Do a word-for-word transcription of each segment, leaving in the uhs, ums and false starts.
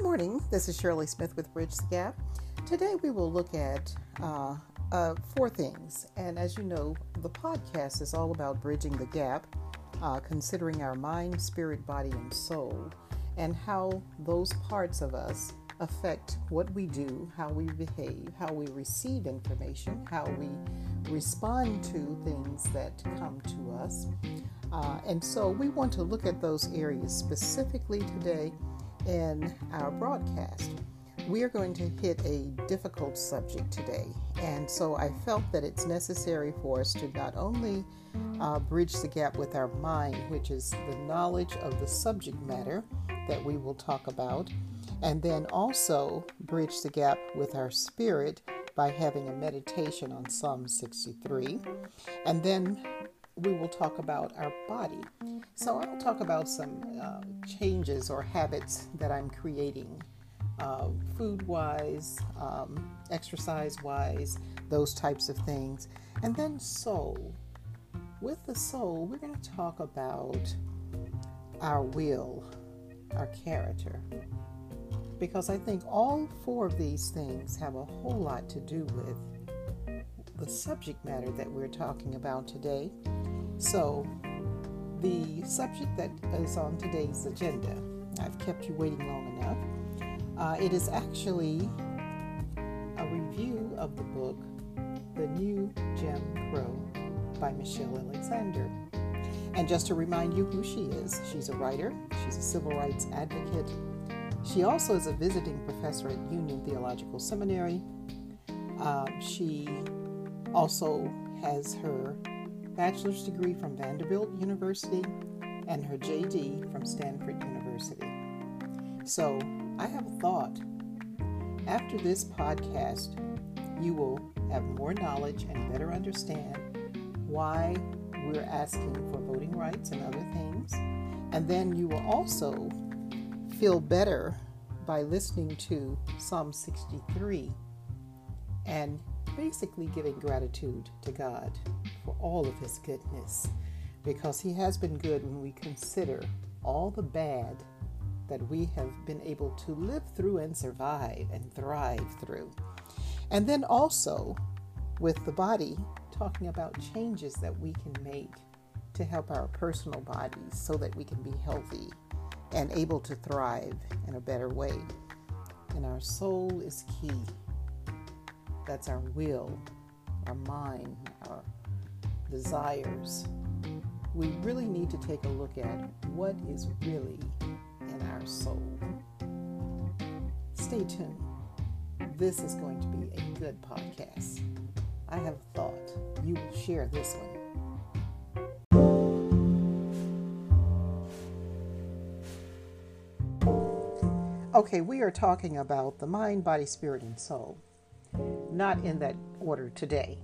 Good morning, this is Shirley Smith with Bridge the Gap. Today we will look at uh, uh, four things, and as you know, the podcast is all about bridging the gap, uh, considering our mind, spirit, body, and soul, and how those parts of us affect what we do, how we behave, how we receive information, how we respond to things that come to us. Uh, and so we want to look at those areas specifically today in our broadcast. We are going to hit a difficult subject today, and so I felt that it's necessary for us to not only uh, bridge the gap with our mind, which is the knowledge of the subject matter that we will talk about, and then also bridge the gap with our spirit by having a meditation on Psalm sixty-three, and then we will talk about our body. So I'll talk about some uh, changes or habits that I'm creating, uh, food-wise, um, exercise-wise, those types of things. And then soul. With the soul, we're going to talk about our will, our character, because I think all four of these things have a whole lot to do with the subject matter that we're talking about today. So the subject that is on today's agenda, I've kept you waiting long enough, uh, it is actually a review of the book The New Jim Crow by Michelle Alexander. And just to remind you who she is, she's a writer, she's a civil rights advocate, she also is a visiting professor at Union Theological Seminary. Uh, she also has her bachelor's degree from Vanderbilt University and her J D from Stanford University. So I have a thought. After this podcast, you will have more knowledge and better understand why we're asking for voting rights and other things. And then you will also feel better by listening to Psalm sixty-three and basically giving gratitude to God for all of his goodness, because he has been good when we consider all the bad that we have been able to live through and survive and thrive through. And then also with the body, talking about changes that we can make to help our personal bodies so that we can be healthy and able to thrive in a better way. And our soul is key. That's our will, our mind, our desires. We really need to take a look at what is really in our soul. Stay tuned. This is going to be a good podcast. I have a thought. You will share this one. Okay, we are talking about the mind, body, spirit, and soul. Not in that order today.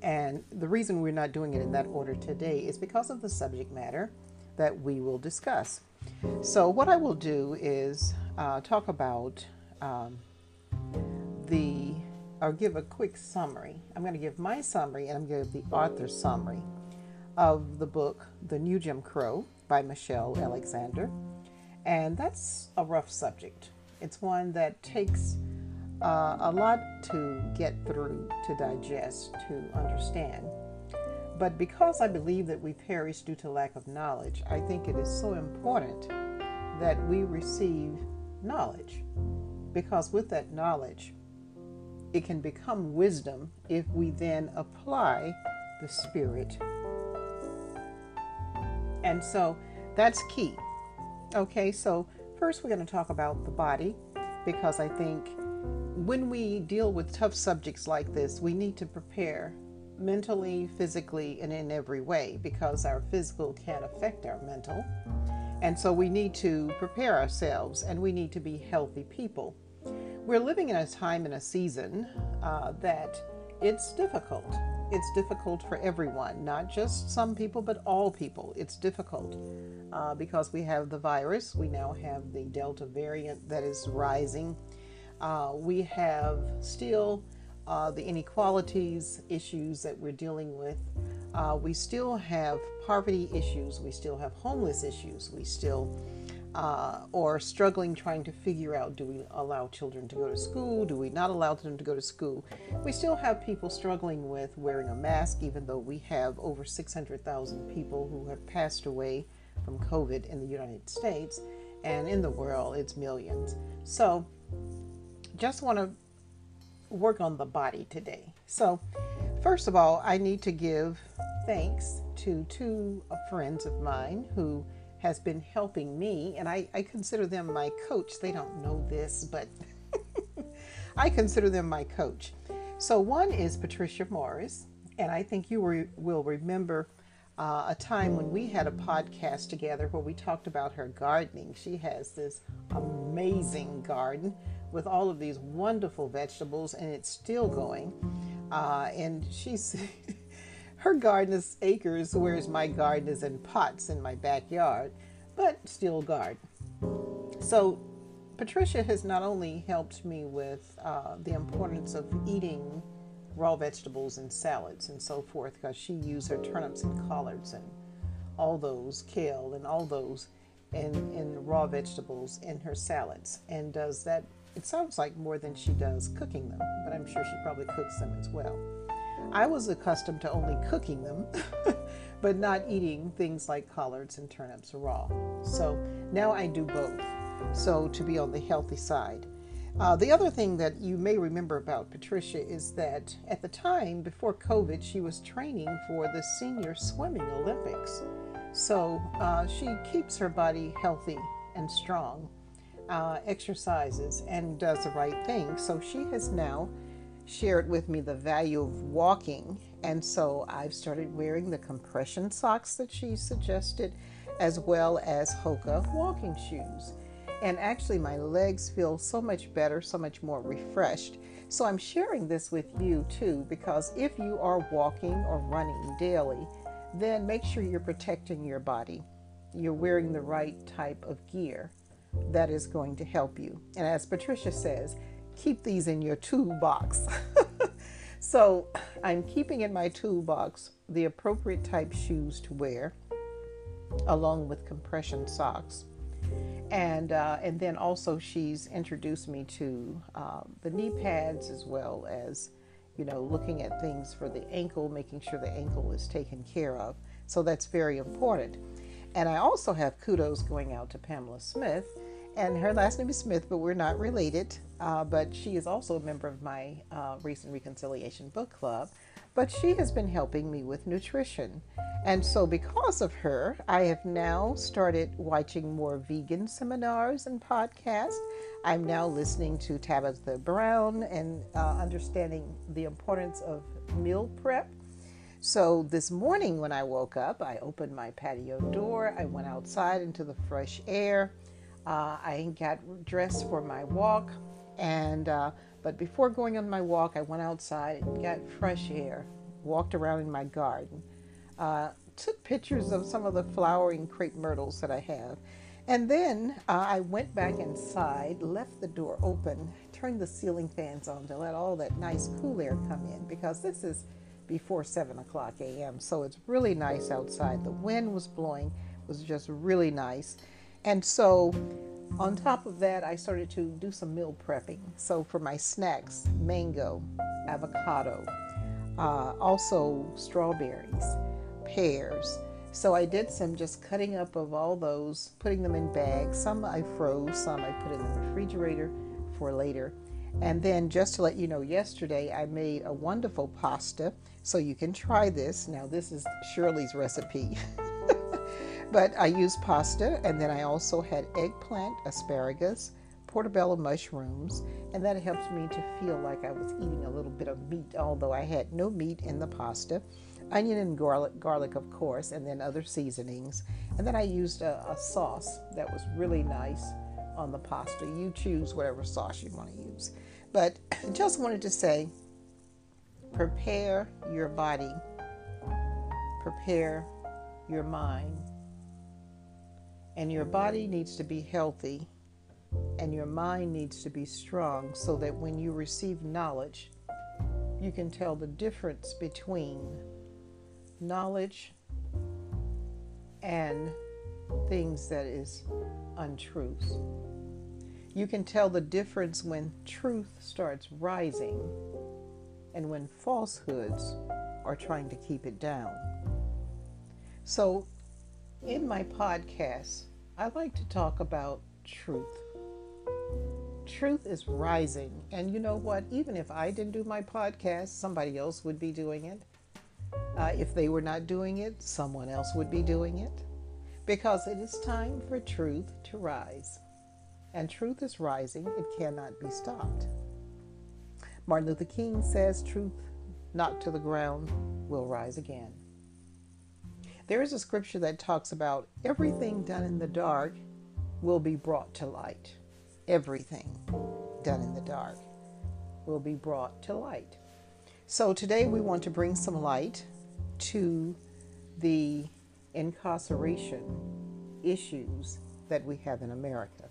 And the reason we're not doing it in that order today is because of the subject matter that we will discuss. So what I will do is uh, talk about um, the, or give a quick summary. I'm going to give my summary and I'm going to give the author's summary of the book, The New Jim Crow by Michelle Alexander. And that's a rough subject. It's one that takes uh, a lot to get through, to digest, to understand. But because I believe that we perish due to lack of knowledge, I think it is so important that we receive knowledge. Because with that knowledge, it can become wisdom if we then apply the spirit. And so that's key. Okay, so first we're going to talk about the body, because I think when we deal with tough subjects like this, we need to prepare mentally, physically, and in every way, because our physical can affect our mental. And so we need to prepare ourselves, and we need to be healthy people. We're living in a time and a season uh, that it's difficult. It's difficult for everyone, not just some people, but all people. It's difficult uh, because we have the virus. We now have the Delta variant that is rising. Uh, we have still uh, the inequalities issues that we're dealing with. Uh, we still have poverty issues. We still have homeless issues. We still uh, or struggling trying to figure out, do we allow children to go to school? Do we not allow them to go to school? We still have people struggling with wearing a mask, even though we have over six hundred thousand people who have passed away from COVID in the United States, and in the world it's millions. So just want to work on the body today. So first of all, I need to give thanks to two friends of mine who has been helping me, and I, I consider them my coach. They don't know this, but I consider them my coach. So one is Patricia Morris, and I think you re- will remember uh, a time when we had a podcast together where we talked about her gardening. She has this amazing garden with all of these wonderful vegetables, and it's still going. Uh, and she's... Her garden is acres, whereas my garden is in pots in my backyard, but still garden. So Patricia has not only helped me with uh, the importance of eating raw vegetables and salads and so forth, because she used her turnips and collards and all those, kale and all those, and, and raw vegetables in her salads, and does that, it sounds like, more than she does cooking them, but I'm sure she probably cooks them as well. I was accustomed to only cooking them, but not eating things like collards and turnips raw. So now I do both, so to be on the healthy side. Uh, the other thing that you may remember about Patricia is that at the time before COVID, she was training for the Senior Swimming Olympics. So uh, she keeps her body healthy and strong, uh, exercises, and does the right thing. So she has now shared with me the value of walking, and so I've started wearing the compression socks that she suggested, as well as Hoka walking shoes. And actually my legs feel so much better, so much more refreshed. So I'm sharing this with you too, because if you are walking or running daily, then make sure you're protecting your body. You're wearing the right type of gear that is going to help you. And as Patricia says, keep these in your toolbox. So I'm keeping in my toolbox the appropriate type shoes to wear, along with compression socks. And uh, and then also she's introduced me to uh, the knee pads, as well as, you know, looking at things for the ankle, making sure the ankle is taken care of. So that's very important. And I also have kudos going out to Pamela Smith. And her last name is Smith, but we're not related. Uh, but she is also a member of my uh, recent Reconciliation Book Club. But she has been helping me with nutrition. And so because of her, I have now started watching more vegan seminars and podcasts. I'm now listening to Tabitha Brown and uh, understanding the importance of meal prep. So this morning when I woke up, I opened my patio door. I went outside into the fresh air. Uh, I got dressed for my walk, and uh, but before going on my walk, I went outside and got fresh air, walked around in my garden, uh, took pictures of some of the flowering crepe myrtles that I have, and then uh, I went back inside, left the door open, turned the ceiling fans on to let all that nice cool air come in, because this is before seven o'clock a.m., so it's really nice outside. The wind was blowing, it was just really nice. And so on top of that, I started to do some meal prepping. So for my snacks, mango, avocado, uh, also strawberries, pears. So I did some just cutting up of all those, putting them in bags. Some I froze, some I put in the refrigerator for later. And then just to let you know, yesterday I made a wonderful pasta. So you can try this. Now this is Shirley's recipe. But I used pasta, and then I also had eggplant, asparagus, portobello mushrooms, and that helps me to feel like I was eating a little bit of meat, although I had no meat in the pasta. Onion and garlic, garlic of course, and then other seasonings. And then I used a, a sauce that was really nice on the pasta. You choose whatever sauce you want to use. But just wanted to say, prepare your body, prepare your mind. And your body needs to be healthy, and your mind needs to be strong, so that when you receive knowledge, you can tell the difference between knowledge and things that is untruth. You can tell the difference when truth starts rising and when falsehoods are trying to keep it down. So in my podcast, I like to talk about truth. Truth is rising. And you know what? Even if I didn't do my podcast, somebody else would be doing it. Uh, if they were not doing it, someone else would be doing it. Because it is time for truth to rise. And truth is rising. It cannot be stopped. Martin Luther King says, "Truth knocked to the ground will rise again." There is a scripture that talks about everything done in the dark will be brought to light. Everything done in the dark will be brought to light. So today we want to bring some light to the incarceration issues that we have in America.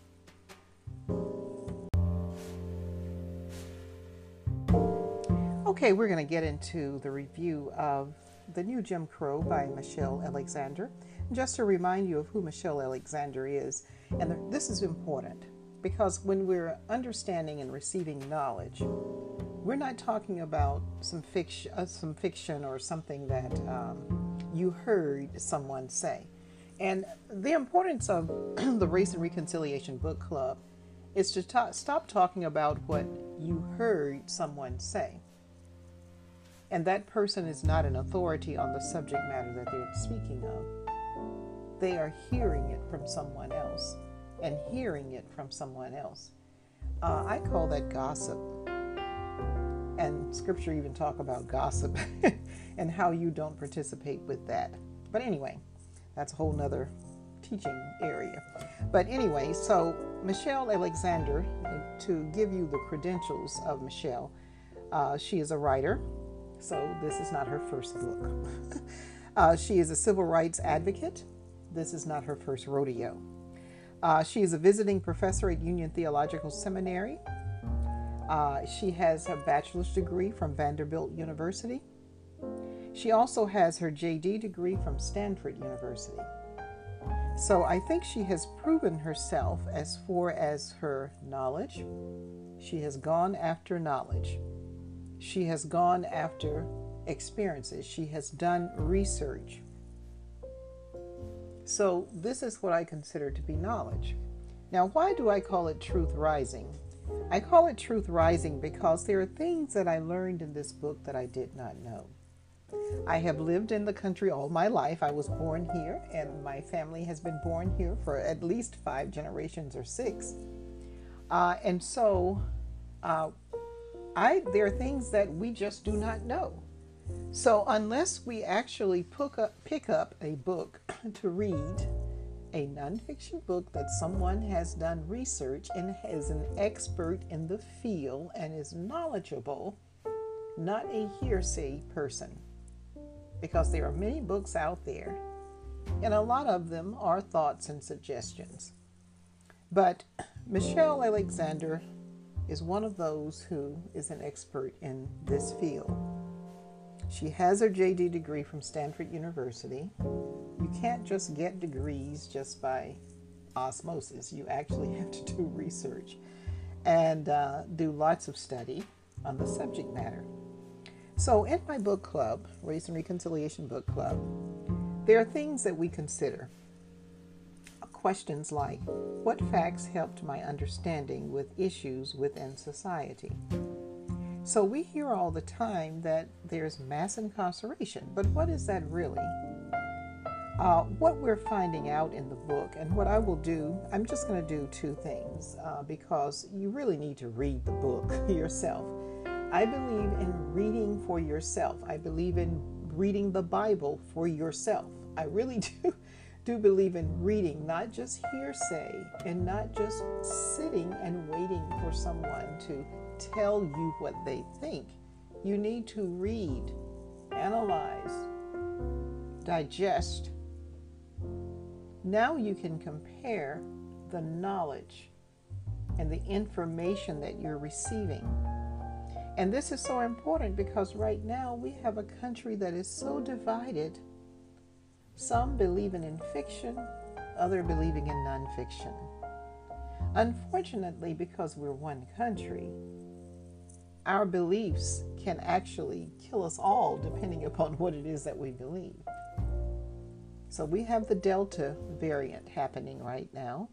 Okay, we're going to get into the review of The New Jim Crow by Michelle Alexander. Just to remind you of who Michelle Alexander is, and this is important because when we're understanding and receiving knowledge, we're not talking about some fiction, uh, some fiction or something that um, you heard someone say. And the importance of the Race and Reconciliation Book Club is to ta- stop talking about what you heard someone say. And that person is not an authority on the subject matter that they're speaking of. They are hearing it from someone else and hearing it from someone else. Uh, I call that gossip. And scripture even talk about gossip and how you don't participate with that. But anyway, that's a whole nother teaching area. But anyway, so Michelle Alexander, to give you the credentials of Michelle, uh, she is a writer. So this is not her first book. uh, she is a civil rights advocate. This is not her first rodeo. Uh, she is a visiting professor at Union Theological Seminary. Uh, she has her bachelor's degree from Vanderbilt University. She also has her J D degree from Stanford University. So I think she has proven herself as far as her knowledge. She has gone after knowledge. She has gone after experiences. She has done research. So this is what I consider to be knowledge. Now, why do I call it Truth Rising? I call it Truth Rising because there are things that I learned in this book that I did not know. I have lived in the country all my life. I was born here, and my family has been born here for at least five generations or six. Uh, and so... Uh, I, there are things that we just do not know. So unless we actually pick up, pick up a book to read, a nonfiction book that someone has done research and is an expert in the field and is knowledgeable, not a hearsay person. Because there are many books out there, and a lot of them are thoughts and suggestions. But Michelle Alexander is one of those who is an expert in this field. She has her J D degree from Stanford University. You can't just get degrees just by osmosis. You actually have to do research and uh, do lots of study on the subject matter. So in my book club, Race and Reconciliation Book Club, there are things that we consider. Questions like, what facts helped my understanding with issues within society? So we hear all the time that there's mass incarceration, but what is that really? Uh, what we're finding out in the book, and what I will do, I'm just going to do two things, uh, because you really need to read the book yourself. I believe in reading for yourself. I believe in reading the Bible for yourself. I really do. do believe in reading, not just hearsay and not just sitting and waiting for someone to tell you what they think. You need to read, analyze, digest. Now you can compare the knowledge and the information that you're receiving. And this is so important because right now we have a country that is so divided. Some believe in fiction, other believing in nonfiction. Unfortunately, because we're one country, our beliefs can actually kill us all depending upon what it is that we believe. So we have the Delta variant happening right now,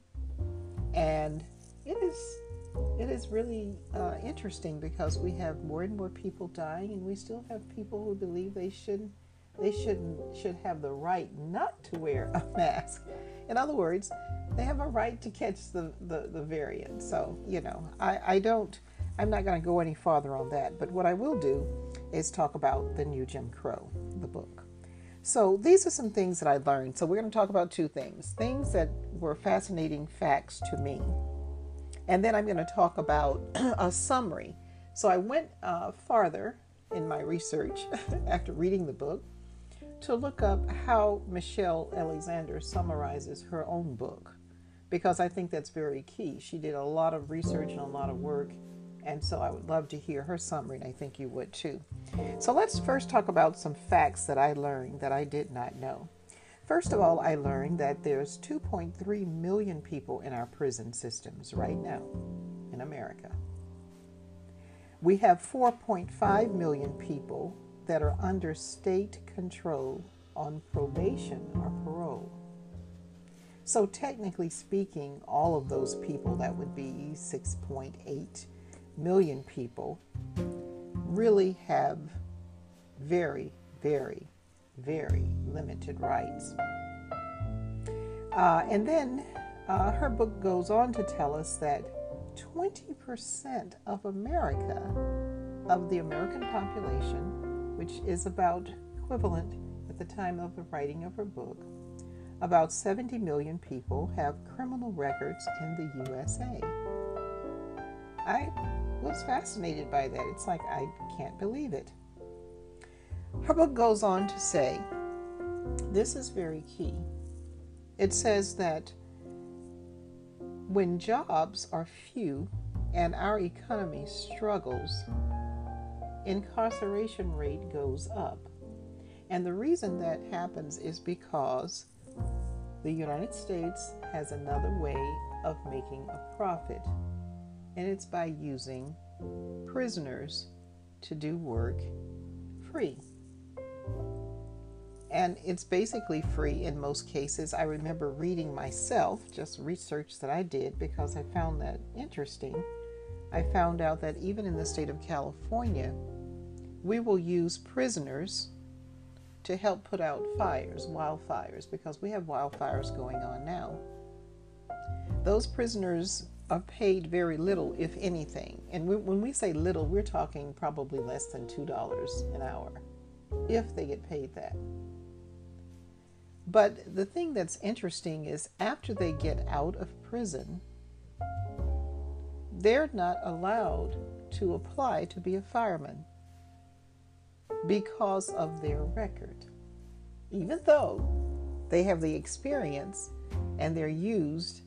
and it is it is really uh, interesting because we have more and more people dying, and we still have people who believe they should they shouldn't should have the right not to wear a mask. In other words, they have a right to catch the, the, the variant. So, you know, I, I don't, I'm not going to go any farther on that. But what I will do is talk about The New Jim Crow, the book. So these are some things that I learned. So we're going to talk about two things, things that were fascinating facts to me. And then I'm going to talk about a summary. So I went uh, farther in my research after reading the book to look up how Michelle Alexander summarizes her own book, because I think that's very key. She did a lot of research and a lot of work, and so I would love to hear her summary, and I think you would too. So let's first talk about some facts that I learned that I did not know. First of all, I learned that there's two point three million people in our prison systems right now in America. We have four point five million people that are under state control on probation or parole. So technically speaking, all of those people, that would be six point eight million people, really have very, very, very limited rights. Uh, and then uh, her book goes on to tell us that twenty percent of America, of the American population, which is about equivalent at the time of the writing of her book, about seventy million people have criminal records in the U S A. I was fascinated by that. It's like, I can't believe it. Her book goes on to say, this is very key. It says that when jobs are few and our economy struggles, incarceration rate goes up. And the reason that happens is because the United States has another way of making a profit, and it's by using prisoners to do work free. And it's basically free in most cases. I remember reading myself, just research that I did because I found that interesting. I found out that even in the state of California, we will use prisoners to help put out fires, wildfires, because we have wildfires going on now. Those prisoners are paid very little, if anything. And we, when we say little, we're talking probably less than two dollars an hour, if they get paid that. But the thing that's interesting is after they get out of prison, they're not allowed to apply to be a fireman because of their record, even though they have the experience and they're used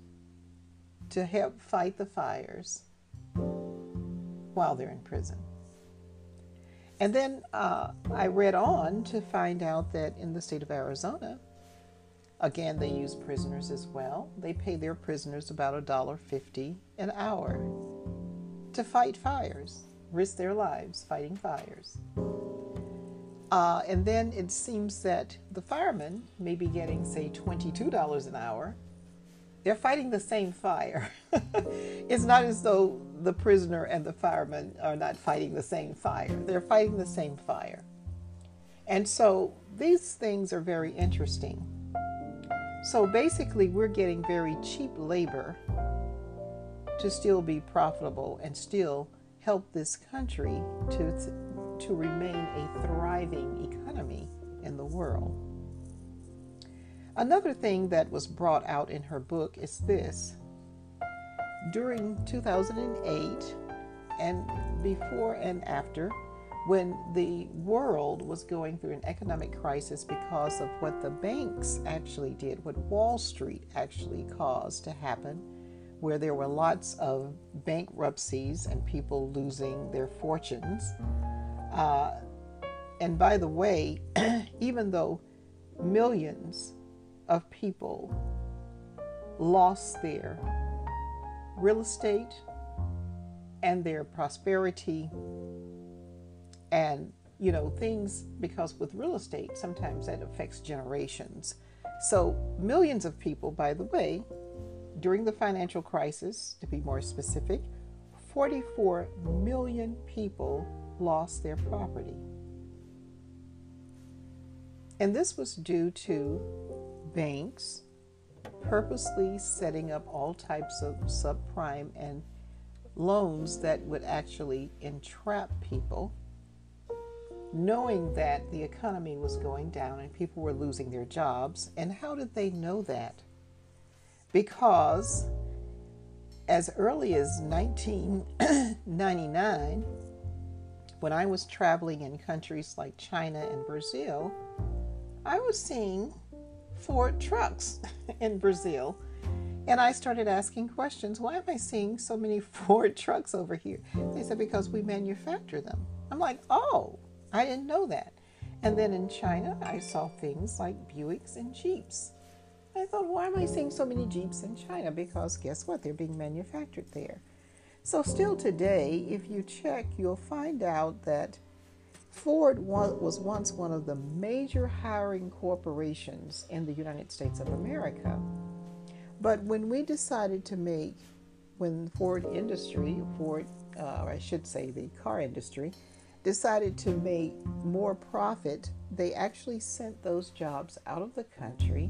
to help fight the fires while they're in prison. And then uh, I read on to find out that in the state of Arizona, again, they use prisoners as well. They pay their prisoners about one dollar fifty an hour to fight fires, risk their lives fighting fires. Uh, and then it seems that the firemen may be getting, say, twenty-two dollars an hour. They're fighting the same fire. It's not as though the prisoner and the fireman are not fighting the same fire. They're fighting the same fire. And so these things are very interesting. So basically, we're getting very cheap labor to still be profitable and still help this country to to remain a thriving economy in the world. Another thing that was brought out in her book is this. During two thousand eight and before and after, when the world was going through an economic crisis because of what the banks actually did, what Wall Street actually caused to happen, where there were lots of bankruptcies and people losing their fortunes. Uh, and by the way, even though millions of people lost their real estate and their prosperity and, you know, things, because with real estate, sometimes that affects generations. So millions of people, by the way, during the financial crisis, to be more specific, forty-four million people lost their property. And this was due to banks purposely setting up all types of subprime and loans that would actually entrap people, knowing that the economy was going down and people were losing their jobs. And how did they know that? Because as early as nineteen ninety-nine, when I was traveling in countries like China and Brazil, I was seeing Ford trucks in Brazil. And I started asking questions, why am I seeing so many Ford trucks over here? They said, because we manufacture them. I'm like, oh, I didn't know that. And then in China, I saw things like Buicks and Jeeps. I thought, why am I seeing so many Jeeps in China? Because guess what? They're being manufactured there. So still today, if you check, you'll find out that Ford was once one of the major hiring corporations in the United States of America. But when we decided to make, when Ford industry, Ford, uh, or I should say the car industry, decided to make more profit, they actually sent those jobs out of the country,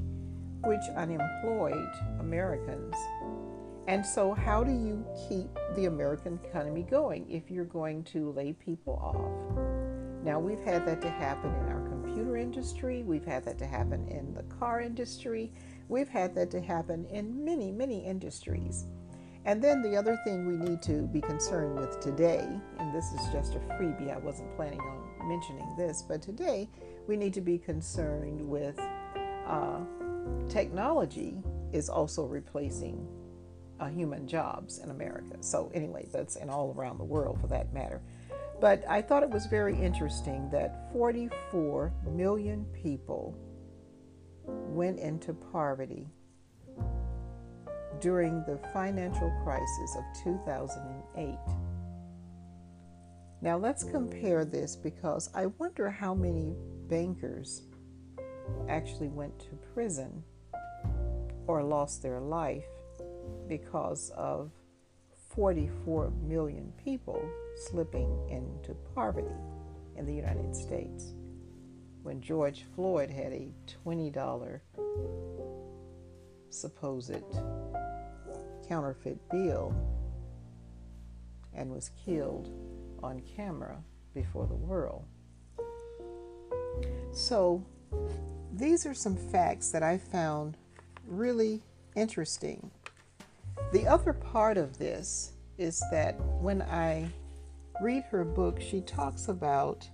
which unemployed Americans. And so how do you keep the American economy going if you're going to lay people off? Now, we've had that to happen in our computer industry. We've had that to happen in the car industry. We've had that to happen in many, many industries. And then the other thing we need to be concerned with today, and this is just a freebie, I wasn't planning on mentioning this, but today we need to be concerned with uh, technology is also replacing uh, human jobs in America. So anyway, that's in all around the world for that matter. But I thought it was very interesting that forty-four million people went into poverty during the financial crisis of two thousand eight. Now let's compare this, because I wonder how many bankers actually went to prison or lost their life because of forty-four million people slipping into poverty in the United States. When George Floyd had a twenty dollars supposed counterfeit bill and was killed on camera before the world. So these are some facts that I found really interesting. The other part of this is that when I read her book, she talks about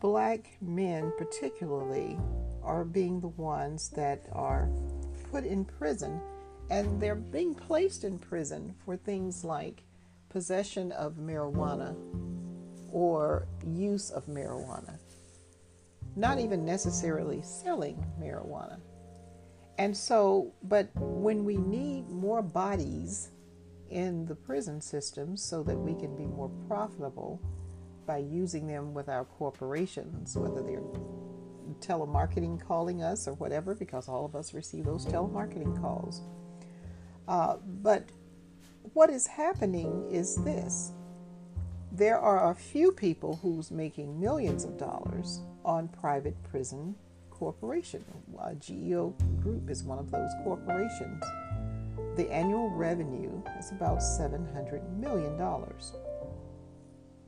Black men particularly are being the ones that are put in prison, and they're being placed in prison for things like possession of marijuana or use of marijuana, not even necessarily selling marijuana. And so, but when we need more bodies in the prison system so that we can be more profitable by using them with our corporations, whether they're telemarketing calling us or whatever, because all of us receive those telemarketing calls. Uh, but what is happening is this. There are a few people who's making millions of dollars on private prison corporation. A G E O Group is one of those corporations. The annual revenue is about seven hundred million dollars.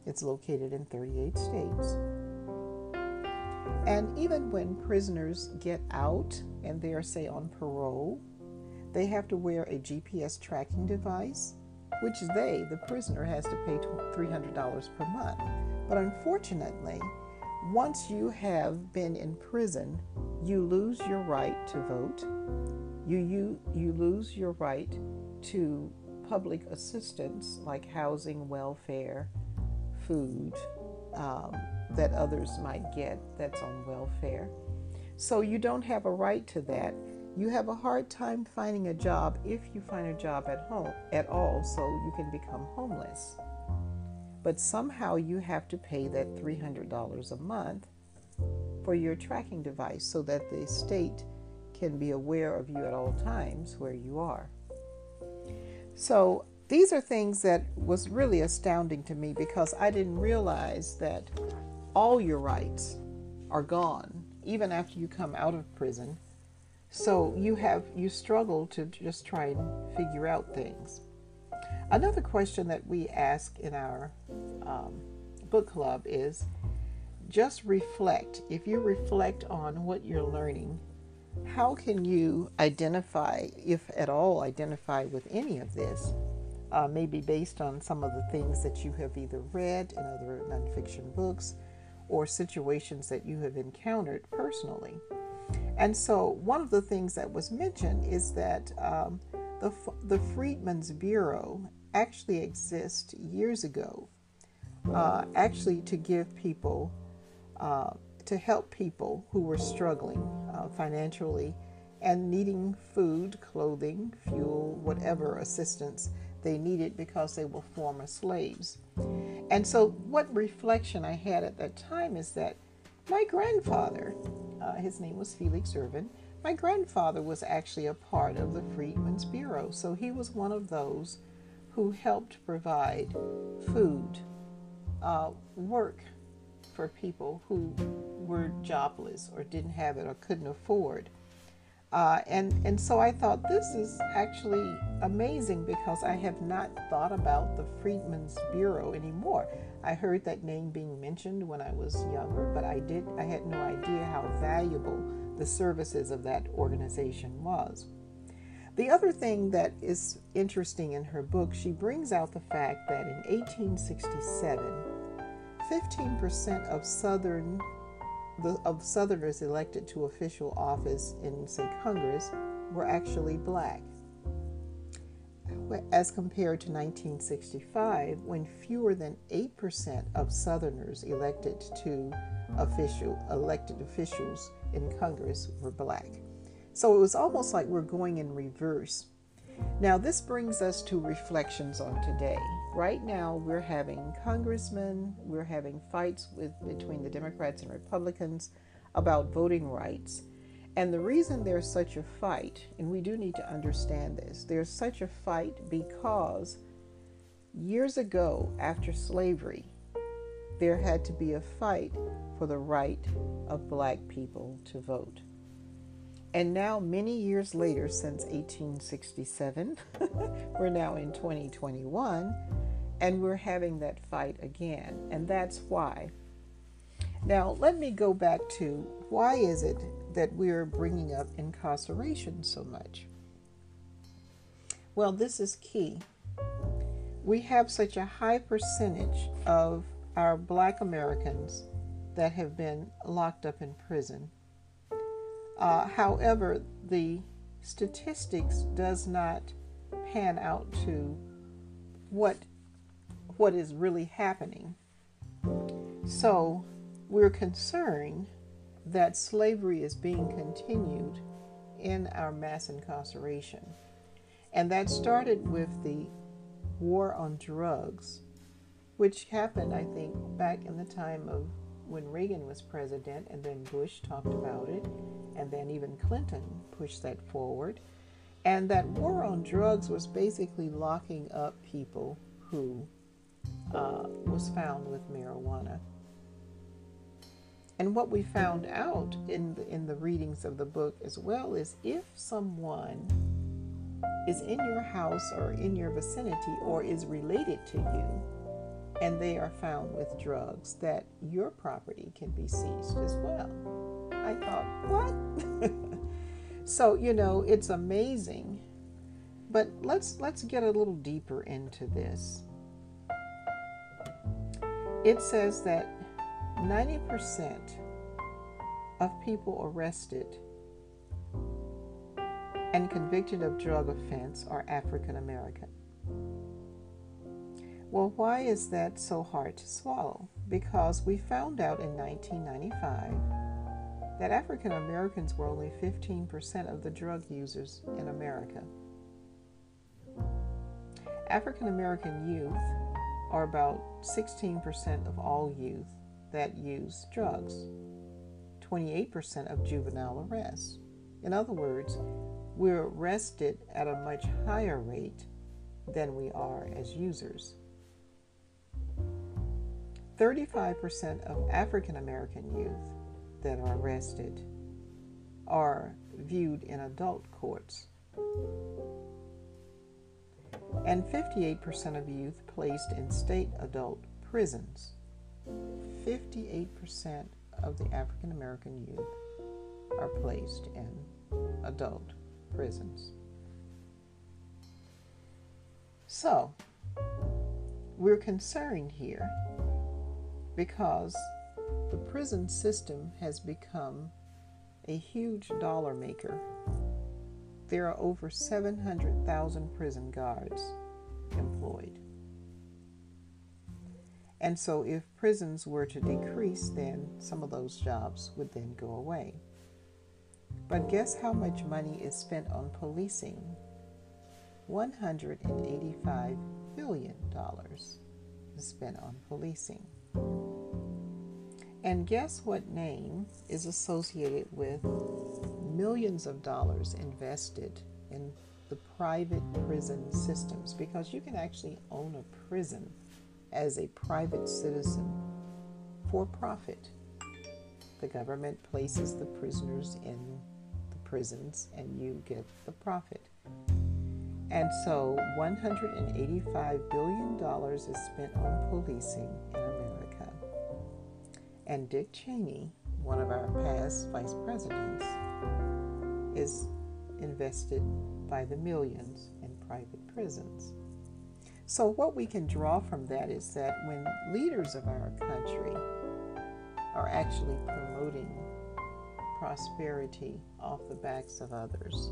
It's located in thirty-eight states. And even when prisoners get out and they are, say, on parole, they have to wear a G P S tracking device, which they, the prisoner, has to pay three hundred dollars per month. But unfortunately, once you have been in prison, you lose your right to vote. You, you, you lose your right to public assistance like housing, welfare, food, um, that others might get that's on welfare. So you don't have a right to that. You have a hard time finding a job if you find a job at home at all, so you can become homeless. But somehow you have to pay that three hundred dollars a month for your tracking device so that the state can be aware of you at all times where you are. So these are things that was really astounding to me, because I didn't realize that all your rights are gone even after you come out of prison. So you have you struggle to just try and figure out things. Another question that we ask in our um, book club is, just reflect. If you reflect on what you're learning, how can you identify, if at all identify with any of this, uh, maybe based on some of the things that you have either read in other nonfiction books or situations that you have encountered personally. And so one of the things that was mentioned is that um, the, the Freedmen's Bureau actually exists years ago, uh, actually to give people Uh, to help people who were struggling uh, financially and needing food, clothing, fuel, whatever assistance they needed, because they were former slaves. And so what reflection I had at that time is that my grandfather, uh, his name was Felix Irvin, my grandfather was actually a part of the Freedmen's Bureau. So he was one of those who helped provide food, uh, work, for people who were jobless or didn't have it or couldn't afford. Uh, and, and so I thought, this is actually amazing, because I have not thought about the Freedmen's Bureau anymore. I heard that name being mentioned when I was younger, but I did I had no idea how valuable the services of that organization was. The other thing that is interesting in her book, she brings out the fact that in eighteen sixty-seven, fifteen percent of Southern, the, of Southerners elected to official office in, say, Congress were actually black, as compared to nineteen sixty-five, when fewer than eight percent of Southerners elected to official elected officials in Congress were black. So it was almost like we're going in reverse. Now, this brings us to reflections on today. Right now, we're having congressmen, we're having fights with between the Democrats and Republicans about voting rights. And the reason there's such a fight, and we do need to understand this, there's such a fight because years ago, after slavery, there had to be a fight for the right of black people to vote. And now, many years later, since eighteen sixty-seven, we're now in twenty twenty-one, and we're having that fight again. And that's why. Now, let me go back to, why is it that we're bringing up incarceration so much? Well, this is key. We have such a high percentage of our Black Americans that have been locked up in prison. Uh, however, the statistics does not pan out to what what is really happening. So we're concerned that slavery is being continued in our mass incarceration. And that started with the war on drugs, which happened, I think, back in the time of when Reagan was president, and then Bush talked about it, and then even Clinton pushed that forward. And that war on drugs was basically locking up people who uh, was found with marijuana. And what we found out in the, in the readings of the book as well is, if someone is in your house or in your vicinity or is related to you, and they are found with drugs, that your property can be seized as well. I thought, what? So, you know, it's amazing. But let's let's get a little deeper into this. It says that ninety percent of people arrested and convicted of drug offense are African American. Well, why is that so hard to swallow? Because we found out in nineteen ninety-five that African Americans were only fifteen percent of the drug users in America. African American youth are about sixteen percent of all youth that use drugs, twenty-eight percent of juvenile arrests. In other words, we're arrested at a much higher rate than we are as users. thirty-five percent of African American youth that are arrested are viewed in adult courts. And fifty-eight percent of youth placed in state adult prisons. fifty-eight percent of the African American youth are placed in adult prisons. So, we're concerned here because the prison system has become a huge dollar maker. There are over seven hundred thousand prison guards employed. And so if prisons were to decrease, then some of those jobs would then go away. But guess how much money is spent on policing? one hundred eighty-five billion dollars is spent on policing. And guess what name is associated with millions of dollars invested in the private prison systems? Because you can actually own a prison as a private citizen for profit. The government places the prisoners in the prisons and you get the profit. And so one hundred eighty-five billion dollars is spent on policing in America. And Dick Cheney, one of our past vice presidents, is invested by the millions in private prisons. So what we can draw from that is that when leaders of our country are actually promoting prosperity off the backs of others,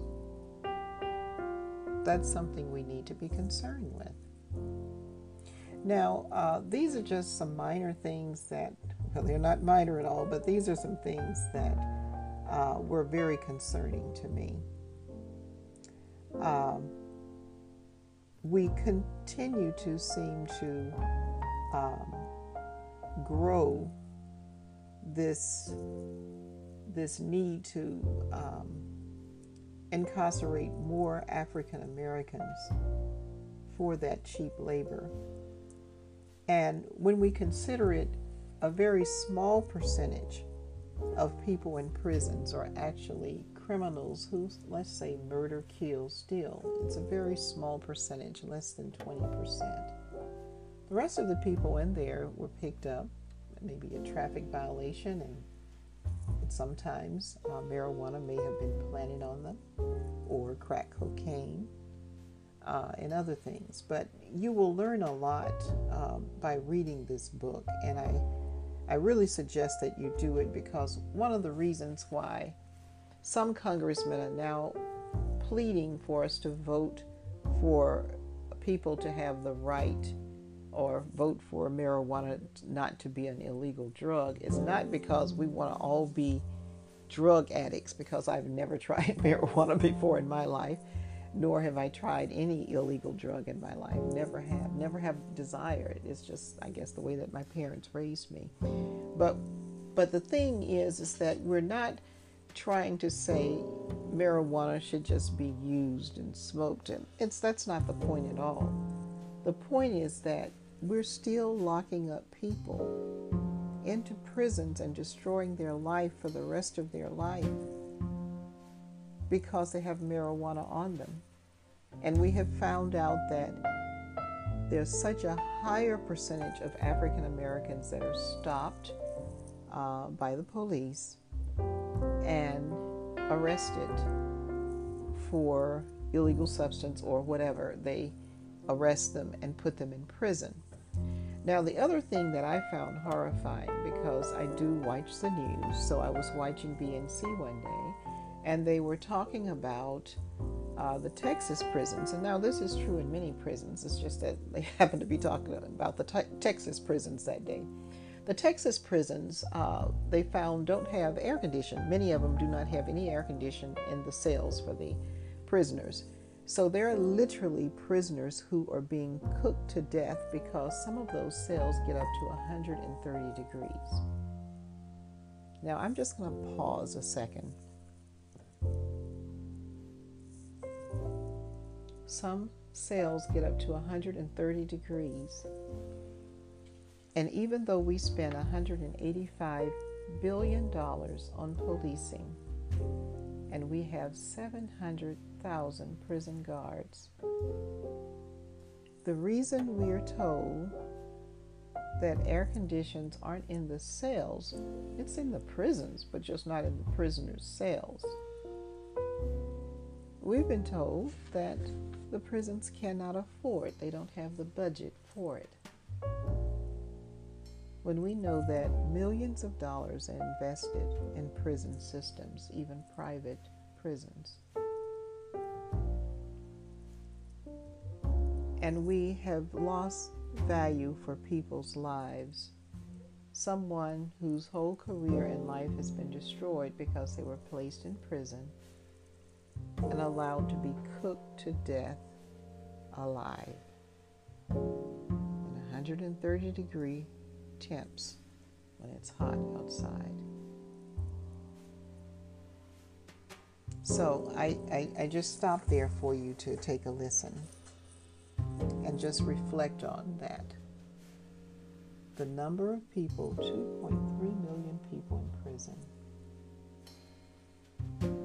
that's something we need to be concerned with. Now, uh, these are just some minor things that, well, they're not minor at all, but these are some things that Uh, were very concerning to me. Um, we continue to seem to um, grow this this need to um, incarcerate more African Americans for that cheap labor. And when we consider it, a very small percentage of people in prisons are actually criminals who, let's say, murder, kill, steal. It's a very small percentage, less than twenty percent. The rest of the people in there were picked up, maybe a traffic violation, and sometimes uh, marijuana may have been planted on them, or crack cocaine, uh, and other things. But you will learn a lot um, by reading this book, and I I really suggest that you do it, because one of the reasons why some congressmen are now pleading for us to vote for people to have the right, or vote for marijuana not to be an illegal drug, is not because we want to all be drug addicts, because I've never tried marijuana before in my life, nor have I tried any illegal drug in my life. Never have, never have desired. It's just, I guess, the way that my parents raised me. But but the thing is, is that we're not trying to say marijuana should just be used and smoked. It's that's not the point at all. The point is that we're still locking up people into prisons and destroying their life for the rest of their life, because they have marijuana on them. And we have found out that there's such a higher percentage of African Americans that are stopped uh, by the police and arrested for illegal substance or whatever. They arrest them and put them in prison. Now, the other thing that I found horrifying, because I do watch the news, so I was watching B N C one day, and they were talking about uh, the Texas prisons. And now this is true in many prisons. It's just that they happened to be talking about the te- Texas prisons that day. The Texas prisons, uh, they found, don't have air conditioning. Many of them do not have any air conditioning in the cells for the prisoners. So there are literally prisoners who are being cooked to death because some of those cells get up to one hundred thirty degrees. Now, I'm just going to pause a second. Some cells get up to one hundred thirty degrees. And even though we spend one hundred eighty-five billion dollars on policing, and we have seven hundred thousand prison guards, the reason we are told that air conditions aren't in the cells, it's in the prisons, but just not in the prisoners' cells. We've been told that the prisons cannot afford, they don't have the budget for it. When we know that millions of dollars are invested in prison systems, even private prisons. And we have lost value for people's lives. Someone whose whole career in life has been destroyed because they were placed in prison and allowed to be cooked to death alive in one hundred thirty degree temps when it's hot outside. So I, I, I just stopped there for you to take a listen and just reflect on that. The number of people, two point three million people in prison.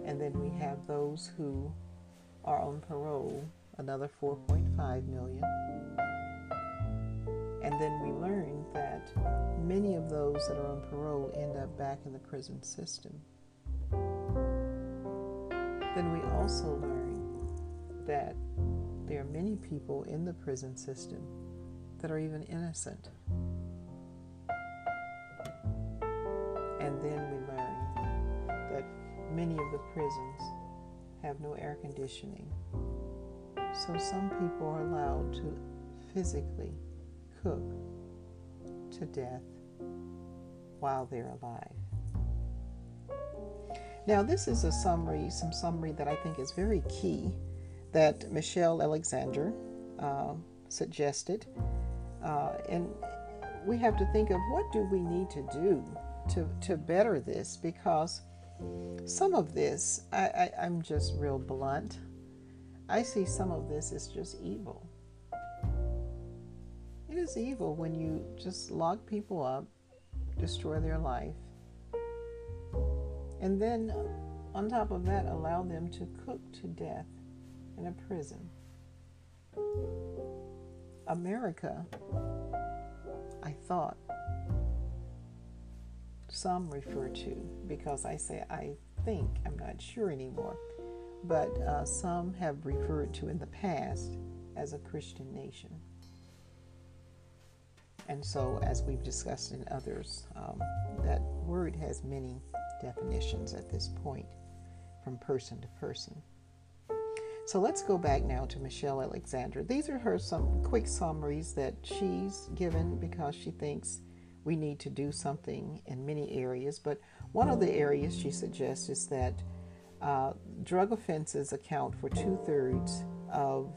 And then we have those who are on parole, another four point five million. And then we learned that many of those that are on parole end up back in the prison system. Then we also learned that there are many people in the prison system that are even innocent. And then we learned that many of the prisons have no air conditioning. So some people are allowed to physically cook to death while they're alive. Now, this is a summary, some summary that I think is very key that Michelle Alexander uh, suggested. Uh, and we have to think of what do we need to do to, to better this, because some of this, I, I, I'm just real blunt. I see some of this is just evil. It is evil when you just lock people up, destroy their life, and then on top of that allow them to cook to death in a prison. America, I thought, some refer to, because I say I think, I'm not sure anymore, but uh, some have referred to in the past as a Christian nation. And so, as we've discussed in others, um, that word has many definitions at this point, from person to person. So let's go back now to Michelle Alexander. These are her some quick summaries that she's given because she thinks we need to do something in many areas. But one of the areas she suggests is that uh, drug offenses account for two-thirds of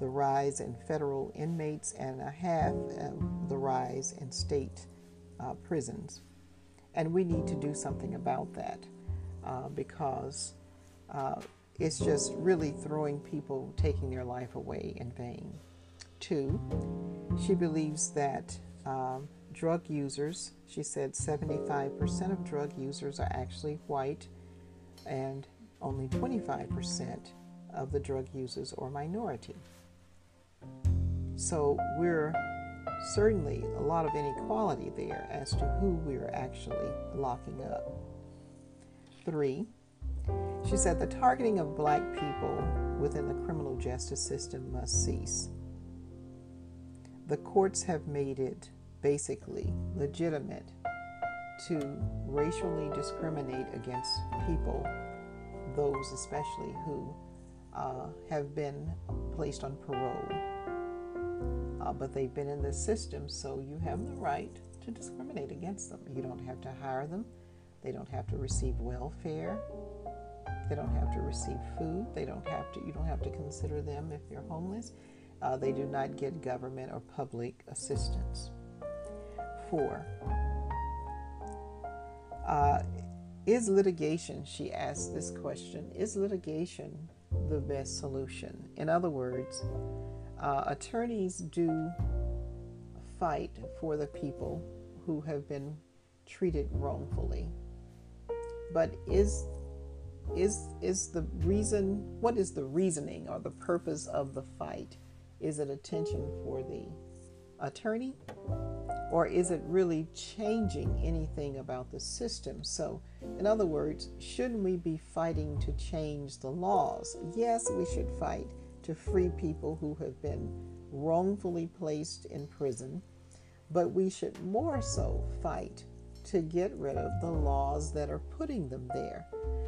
the rise in federal inmates and a half of the rise in state uh, prisons. And we need to do something about that uh, because uh, it's just really throwing people, taking their life away in vain. Two, she believes that uh, drug users, she said seventy-five percent of drug users are actually white and only twenty-five percent of the drug users are minority. So we're certainly a lot of inequality there as to who we're actually locking up. Three, she said the targeting of black people within the criminal justice system must cease. The courts have made it basically legitimate to racially discriminate against people, those especially who uh, have been placed on parole. Uh, but they've been in the system, so you have the right to discriminate against them. You don't have to hire them. They don't have to receive welfare. They don't have to receive food. They don't have to. You don't have to consider them if they're homeless. Uh, they do not get government or public assistance. Four. Uh, is litigation, she asked this question, is litigation the best solution? In other words, uh, attorneys do fight for the people who have been treated wrongfully. But is is is the reason, what is the reasoning or the purpose of the fight? Is it attention for the attorney? Or is it really changing anything about the system? So, in other words, shouldn't we be fighting to change the laws? Yes, we should fight to free people who have been wrongfully placed in prison, but we should more so fight to get rid of the laws that are putting them there.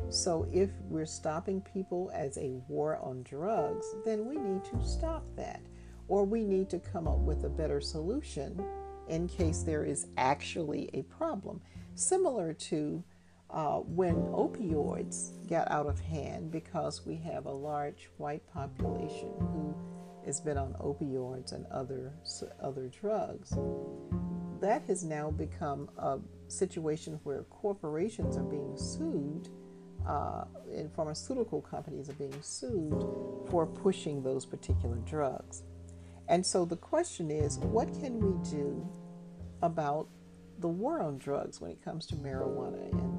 So if we're stopping people as a war on drugs, then we need to stop that, or we need to come up with a better solution in case there is actually a problem. Similar to uh, when opioids got out of hand, because we have a large white population who has been on opioids and other other drugs. That has now become a situation where corporations are being sued, uh, and pharmaceutical companies are being sued for pushing those particular drugs. And so the question is, what can we do about the war on drugs when it comes to marijuana and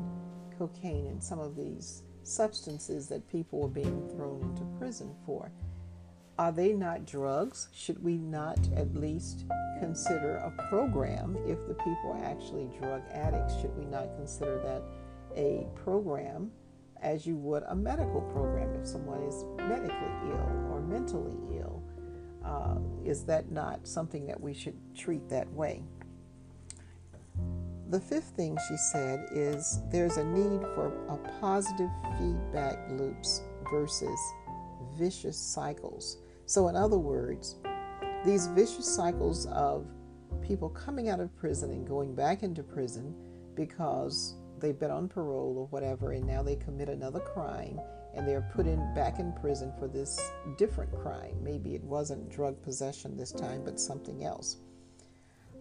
cocaine and some of these substances that people are being thrown into prison for? Are they not drugs? Should we not at least consider a program? If the people are actually drug addicts, should we not consider that a program as you would a medical program? If someone is medically ill or mentally ill, Uh, is that not something that we should treat that way? The fifth thing she said is there's a need for a positive feedback loops versus vicious cycles. So in other words, these vicious cycles of people coming out of prison and going back into prison because they've been on parole or whatever, and now they commit another crime, and they're put in back in prison for this different crime. Maybe it wasn't drug possession this time, but something else.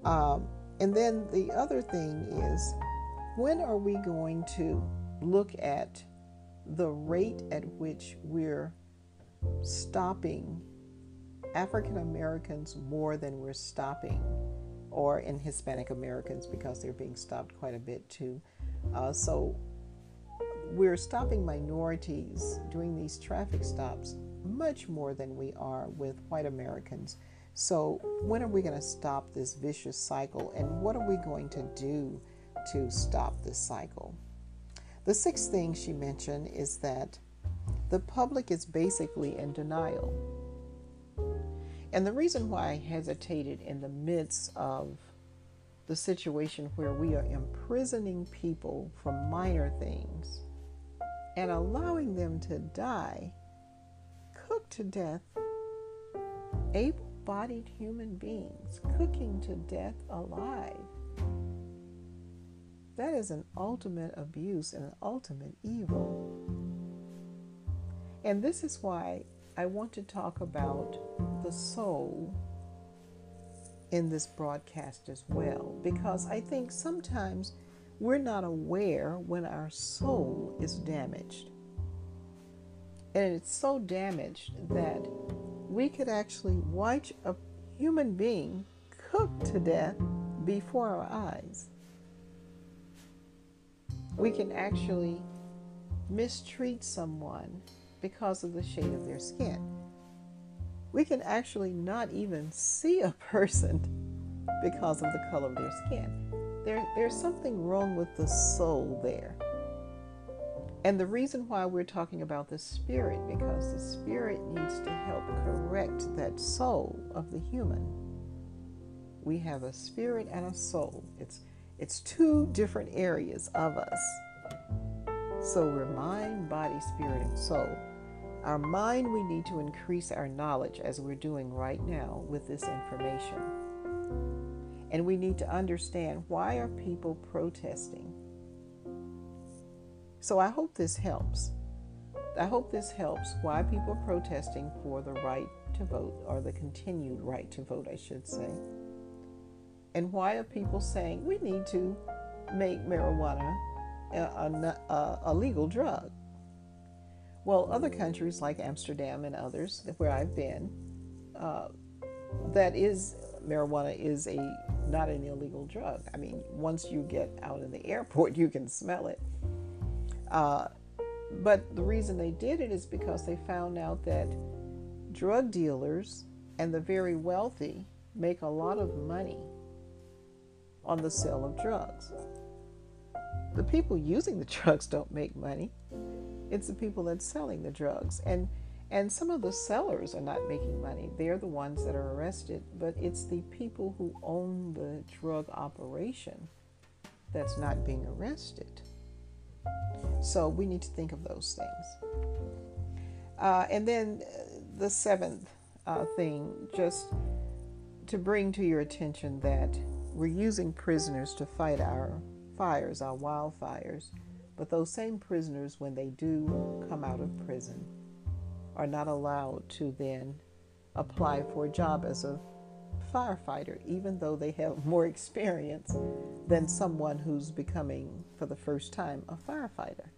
Um, and then the other thing is, when are we going to look at the rate at which we're stopping African Americans more than we're stopping, or in Hispanic Americans, because they're being stopped quite a bit too. Uh, so we're stopping minorities doing these traffic stops much more than we are with white Americans. So when are we going to stop this vicious cycle, and what are we going to do to stop this cycle? The sixth thing she mentioned is that the public is basically in denial. And the reason why I hesitated in the midst of the situation where we are imprisoning people for minor things and allowing them to die, cooked to death, able-bodied human beings, cooking to death alive. That is an ultimate abuse and an ultimate evil. And this is why I want to talk about the soul in this broadcast as well, because I think sometimes we're not aware when our soul is damaged. And it's so damaged that we could actually watch a human being cooked to death before our eyes. We can actually mistreat someone because of the shade of their skin. We can actually not even see a person because of the color of their skin. There, there's something wrong with the soul there. And the reason why we're talking about the spirit, because the spirit needs to help correct that soul of the human. We have a spirit and a soul. It's, it's two different areas of us. So we're mind, body, spirit, and soul. Our mind, we need to increase our knowledge as we're doing right now with this information. and we need to understand, why are people protesting? So I hope this helps. I hope this helps why people are protesting for the right to vote, or the continued right to vote, I should say. And why are people saying we need to make marijuana a, a, a legal drug? Well, other countries like Amsterdam and others where I've been, uh, that is, marijuana is a not an illegal drug. I mean, once you get out in the airport, you can smell it. Uh, but the reason they did it is because they found out that drug dealers and the very wealthy make a lot of money on the sale of drugs. The people using the drugs don't make money. It's the people that's selling the drugs. And and some of the sellers are not making money. They're the ones that are arrested, but it's the people who own the drug operation that's not being arrested. So we need to think of those things. Uh, and then the seventh uh, thing, just to bring to your attention that we're using prisoners to fight our fires, our wildfires, but those same prisoners, when they do come out of prison, are not allowed to then apply for a job as a firefighter, even though they have more experience than someone who's becoming, for the first time, a firefighter.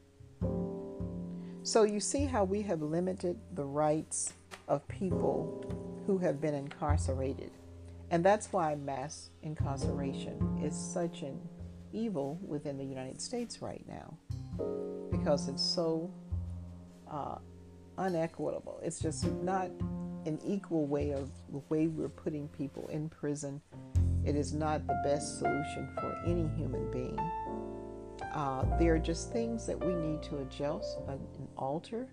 So you see how we have limited the rights of people who have been incarcerated. And that's why mass incarceration is such an evil within the United States right now, because it's so uh, unequitable. It's just not an equal way of the way we're putting people in prison. It is not the best solution for any human being. Uh, there are just things that we need to adjust and alter.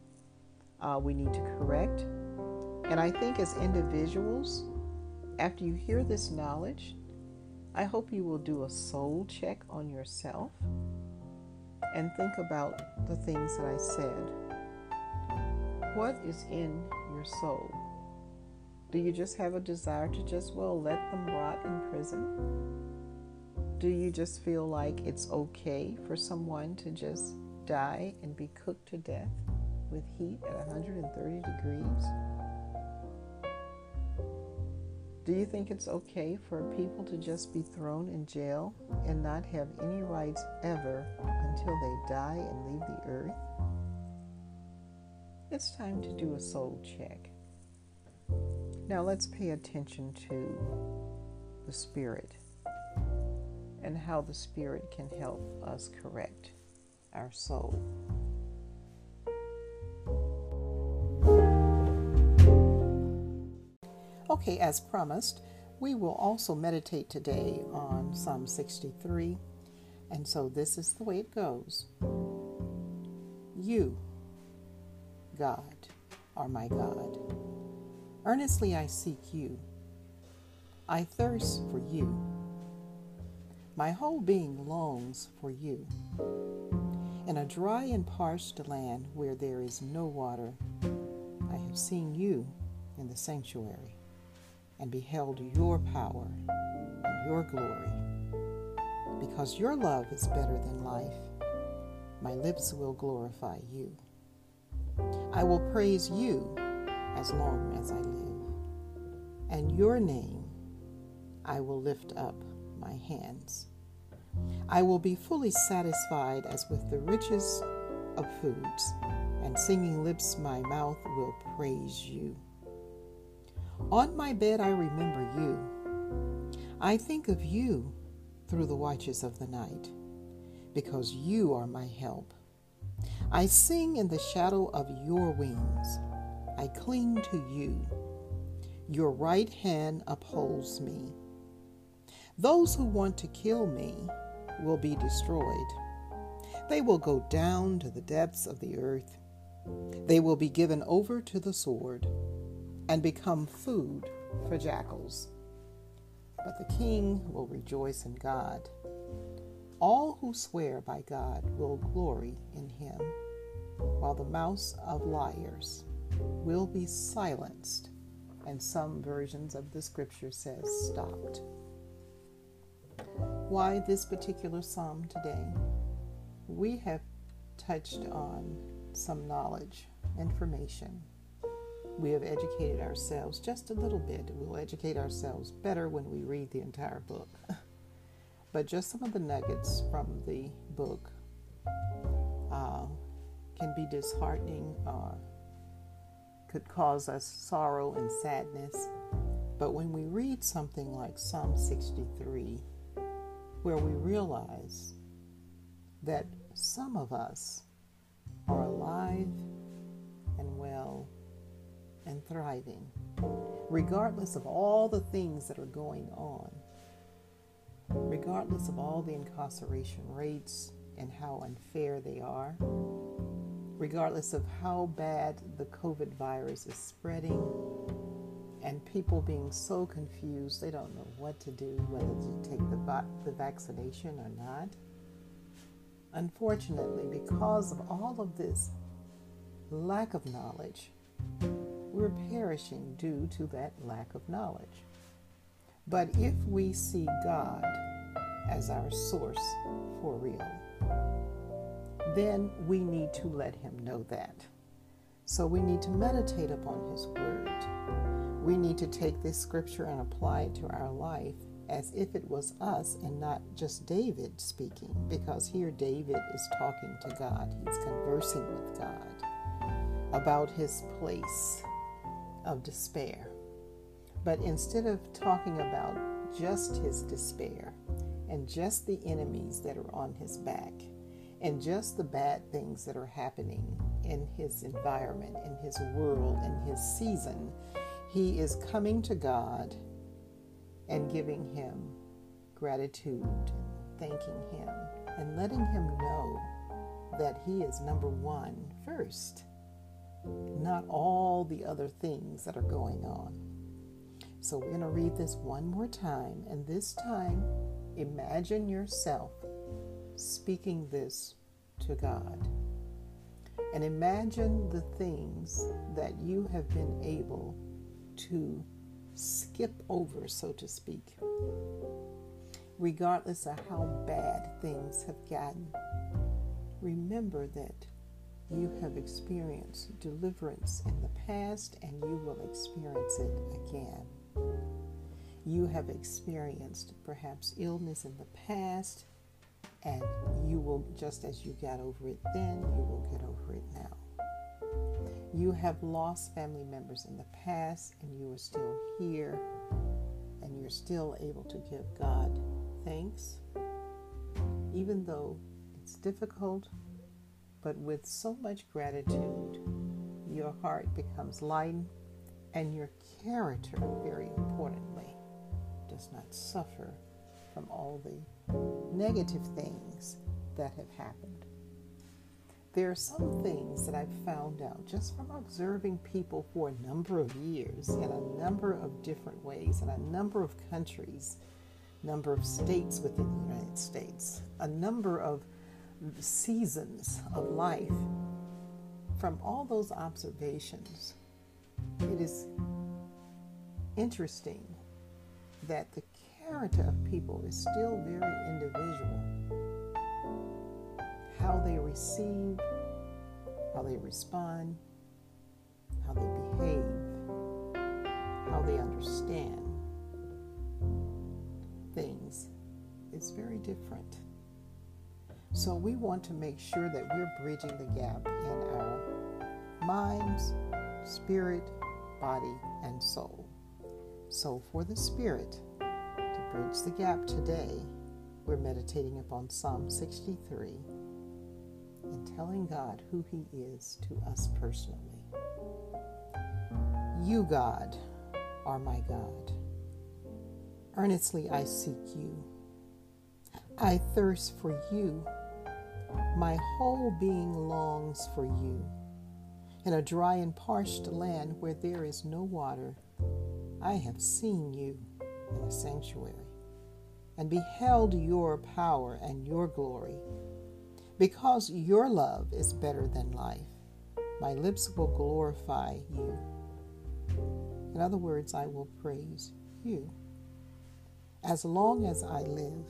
Uh, we need to correct. And I think as individuals, after you hear this knowledge, I hope you will do a soul check on yourself and think about the things that I said. What is in your soul? Do you just have a desire to just, well, let them rot in prison? Do you just feel like it's okay for someone to just die and be cooked to death with heat at one hundred thirty degrees? Do you think it's okay for people to just be thrown in jail and not have any rights ever until they die and leave the earth? It's time to do a soul check. Now let's pay attention to the Spirit and how the Spirit can help us correct our soul. Okay, as promised, we will also meditate today on Psalm sixty-three, and so this is the way it goes. You, God, are my God. Earnestly I seek you. I thirst for you. My whole being longs for you. In a dry and parched land where there is no water, I have seen you in the sanctuary, and beheld your power and your glory. Because your love is better than life, my lips will glorify you. I will praise you as long as I live, and your name I will lift up my hands. I will be fully satisfied as with the riches of foods, and singing lips my mouth will praise you. On my bed I remember you. I think of you through the watches of the night, because you are my help. I sing in the shadow of your wings. I cling to you. Your right hand upholds me. Those who want to kill me will be destroyed. They will go down to the depths of the earth. They will be given over to the sword and become food for jackals. But the king will rejoice in God. All who swear by God will glory in him, while the mouths of liars will be silenced, and some versions of the scripture says stopped. Why this particular psalm today? We have touched on some knowledge, information. We have educated ourselves just a little bit. We'll educate ourselves better when we read the entire book. But just some of the nuggets from the book uh, can be disheartening, uh, could cause us sorrow and sadness. But when we read something like Psalm sixty-three, where we realize that some of us are alive and well and thriving, regardless of all the things that are going on, regardless of all the incarceration rates and how unfair they are, regardless of how bad the COVID virus is spreading, and people being so confused they don't know what to do, whether to take the, va- the vaccination or not. Unfortunately, because of all of this lack of knowledge, we're perishing due to that lack of knowledge. But if we see God as our source for real, then we need to let Him know that. So we need to meditate upon His Word. We need to take this scripture and apply it to our life as if it was us and not just David speaking, because here David is talking to God. He's conversing with God about his place of despair. But instead of talking about just his despair and just the enemies that are on his back and just the bad things that are happening in his environment, in his world, in his season, he is coming to God and giving Him gratitude, thanking Him, and letting Him know that He is number one first, not all the other things that are going on. So we're going to read this one more time, and this time, imagine yourself speaking this to God. And imagine the things that you have been able to skip over, so to speak, regardless of how bad things have gotten. Remember that you have experienced deliverance in the past, and you will experience it again. You have experienced perhaps illness in the past, and you will, just as you got over it then, you will get over it now. You have lost family members in the past, and you are still here, and you're still able to give God thanks, even though it's difficult. But with so much gratitude, your heart becomes lightened, and your character, very importantly, does not suffer from all the negative things that have happened. There are some things that I've found out just from observing people for a number of years in a number of different ways, in a number of countries, number of states within the United States, a number of seasons of life. From all those observations, it is interesting that the character of people is still very individual. How they receive, how they respond, how they behave, how they understand things is very different. So we want to make sure that we're bridging the gap in our minds, spirit, body, and soul. So for the spirit, to bridge the gap today, we're meditating upon Psalm sixty-three, and telling God who He is to us personally. You, God, are my God. Earnestly I seek You. I thirst for You. My whole being longs for You. In a dry and parched land where there is no water, I have seen You in a sanctuary, and beheld Your power and Your glory. Because Your love is better than life, my lips will glorify You. In other words, I will praise You. as long as I live.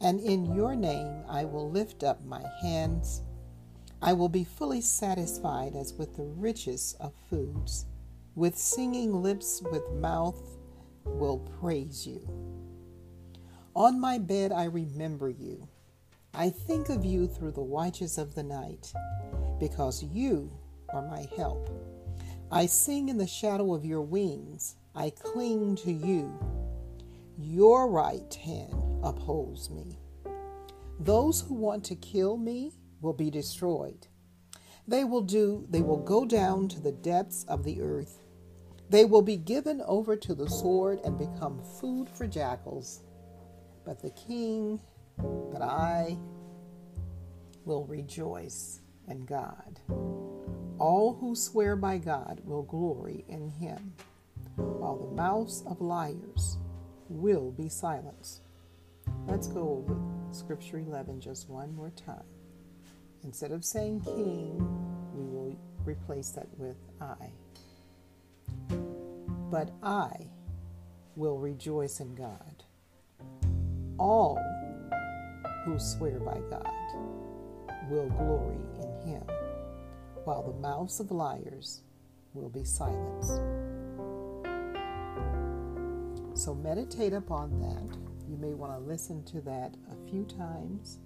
And in your name I will lift up my hands. I will be fully satisfied as with the richest of foods. With singing lips, with mouth, will praise you. On my bed I remember you. I think of you through the watches of the night, because you are my help. I sing in the shadow of your wings. I cling to you. Your right hand upholds me. Those who want to kill me will be destroyed. They will do, they will go down to the depths of the earth. They will be given over to the sword and become food for jackals. But the king, but I will rejoice in God. All who swear by God will glory in him, while the mouths of liars will be silenced. Let's go over Scripture eleven just one more time. Instead of saying king, we will replace that with I. But I will rejoice in God. All who swear by God will glory in him, while the mouths of liars will be silenced. So meditate upon that. You may want to listen to that a few times,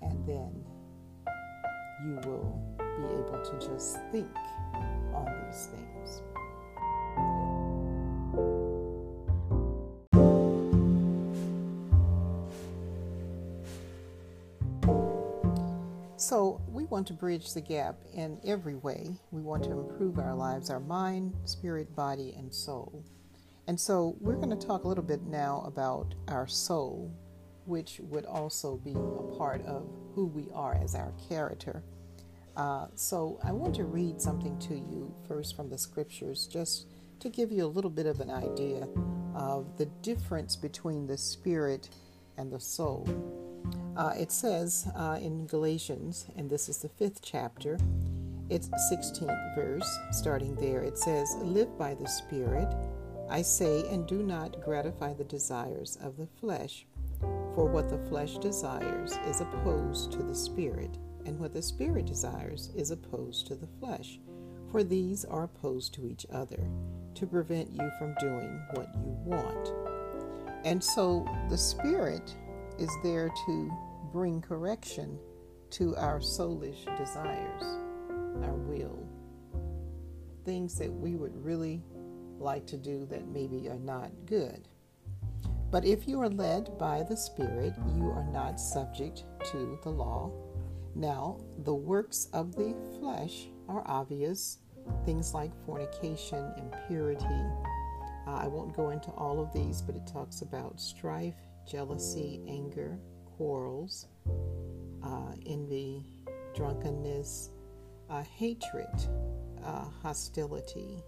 and then you will be able to just think on these things. So we want to bridge the gap in every way. We want to improve our lives, our mind, spirit, body, and soul. And so we're going to talk a little bit now about our soul, which would also be a part of who we are as our character. Uh, so I want to read something to you first from the scriptures, just to give you a little bit of an idea of the difference between the spirit and the soul. Uh, it says uh, in Galatians, and this is the fifth chapter, it's sixteenth verse, starting there. It says, "Live by the Spirit, I say, and do not gratify the desires of the flesh. For what the flesh desires is opposed to the Spirit, and what the Spirit desires is opposed to the flesh. For these are opposed to each other, to prevent you from doing what you want." And so the Spirit is there to bring correction to our soulish desires, our will, things that we would really like to do that maybe are not good. But if you are led by the Spirit, you are not subject to the law. Now, the works of the flesh are obvious, things like fornication, impurity. Uh, I won't go into all of these, but it talks about strife, jealousy, anger, quarrels, uh, envy, drunkenness, uh, hatred, uh, hostility,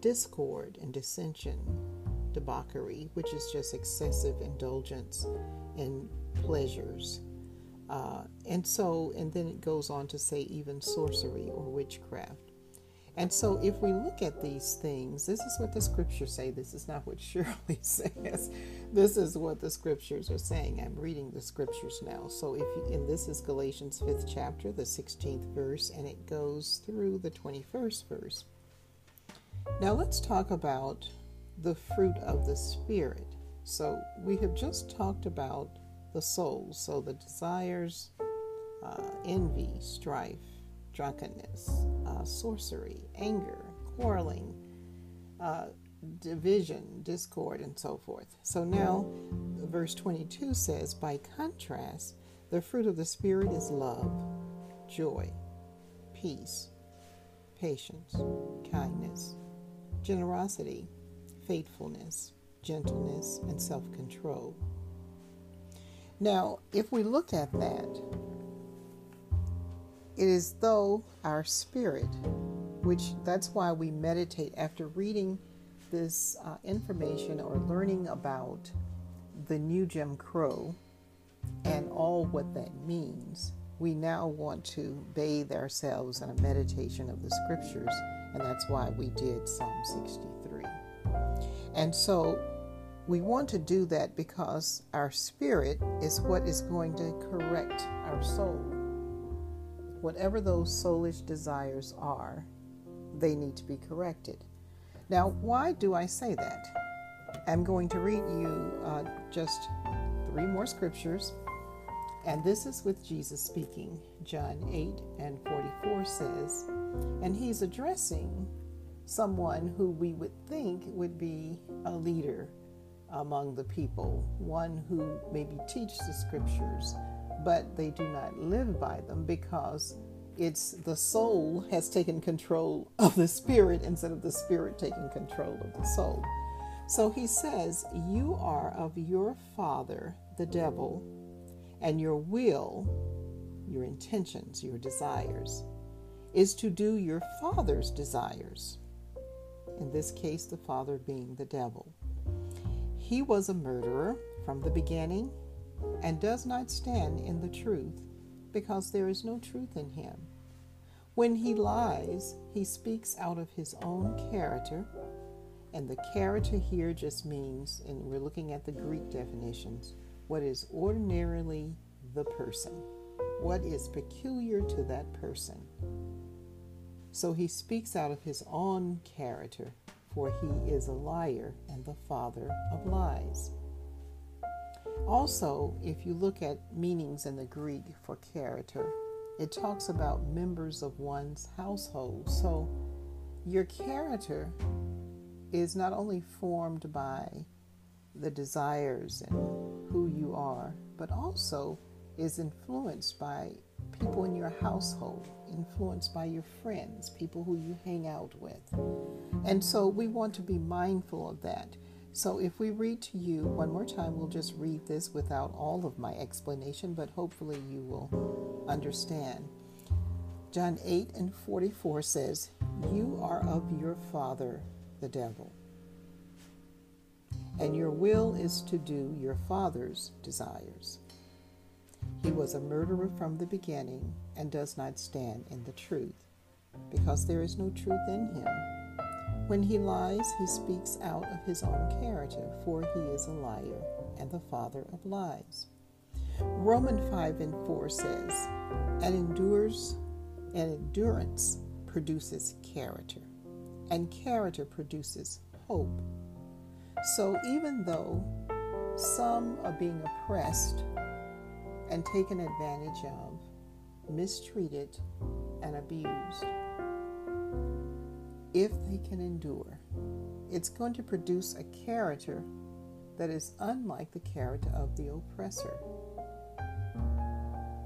discord and dissension, debauchery, which is just excessive indulgence in pleasures. Uh, and so, and then it goes on to say even sorcery or witchcraft. And so if we look at these things, this is what the scriptures say. This is not what Shirley says. This is what the scriptures are saying. I'm reading the scriptures now. So if you, and this is Galatians fifth chapter, the sixteenth verse, and it goes through the twenty-first verse. Now let's talk about the fruit of the Spirit. So we have just talked about the soul. So the desires, uh, envy, strife, drunkenness, uh, sorcery, anger, quarreling, uh, division, discord, and so forth. So now verse twenty-two says, by contrast, the fruit of the Spirit is love, joy, peace, patience, kindness, generosity, faithfulness, gentleness, and self-control. Now, if we look at that, it is though our spirit, which that's why we meditate after reading this uh, information or learning about the New Jim Crow and all what that means. We now want to bathe ourselves in a meditation of the scriptures, and that's why we did Psalm sixty-three. And so We want to do that because our spirit is what is going to correct our soul. Whatever those soulish desires are, they need to be corrected. Now, why do I say that? I'm going to read you uh, just three more scriptures. And this is with Jesus speaking. John eight and forty-four says, and he's addressing someone who we would think would be a leader among the people, one who maybe teaches the scriptures, but they do not live by them because it's the soul has taken control of the spirit instead of the spirit taking control of the soul. So he says, you are of your father, the devil, and your will, your intentions, your desires, is to do your father's desires. In this case, the father being the devil. He was a murderer from the beginning and does not stand in the truth because there is no truth in him. When he lies, he speaks out of his own character. And the character here just means, and we're looking at the Greek definitions, what is ordinarily the person, what is peculiar to that person. So he speaks out of his own character, for he is a liar and the father of lies. Also, if you look at meanings in the Greek for character, it talks about members of one's household. So your character is not only formed by the desires and who you are, but also is influenced by people in your household, influenced by your friends, people who you hang out with. And so we want to be mindful of that. So if we read to you one more time, we'll just read this without all of my explanation, but hopefully you will understand. John eight and forty-four says, you are of your father, the devil, and your will is to do your father's desires. He was a murderer from the beginning and does not stand in the truth, because there is no truth in him. When he lies, he speaks out of his own character, for he is a liar and the father of lies. Romans five and four says, and endures, and endurance produces character, and character produces hope. So even though some are being oppressed and taken advantage of, mistreated, and abused, if they can endure, it's going to produce a character that is unlike the character of the oppressor.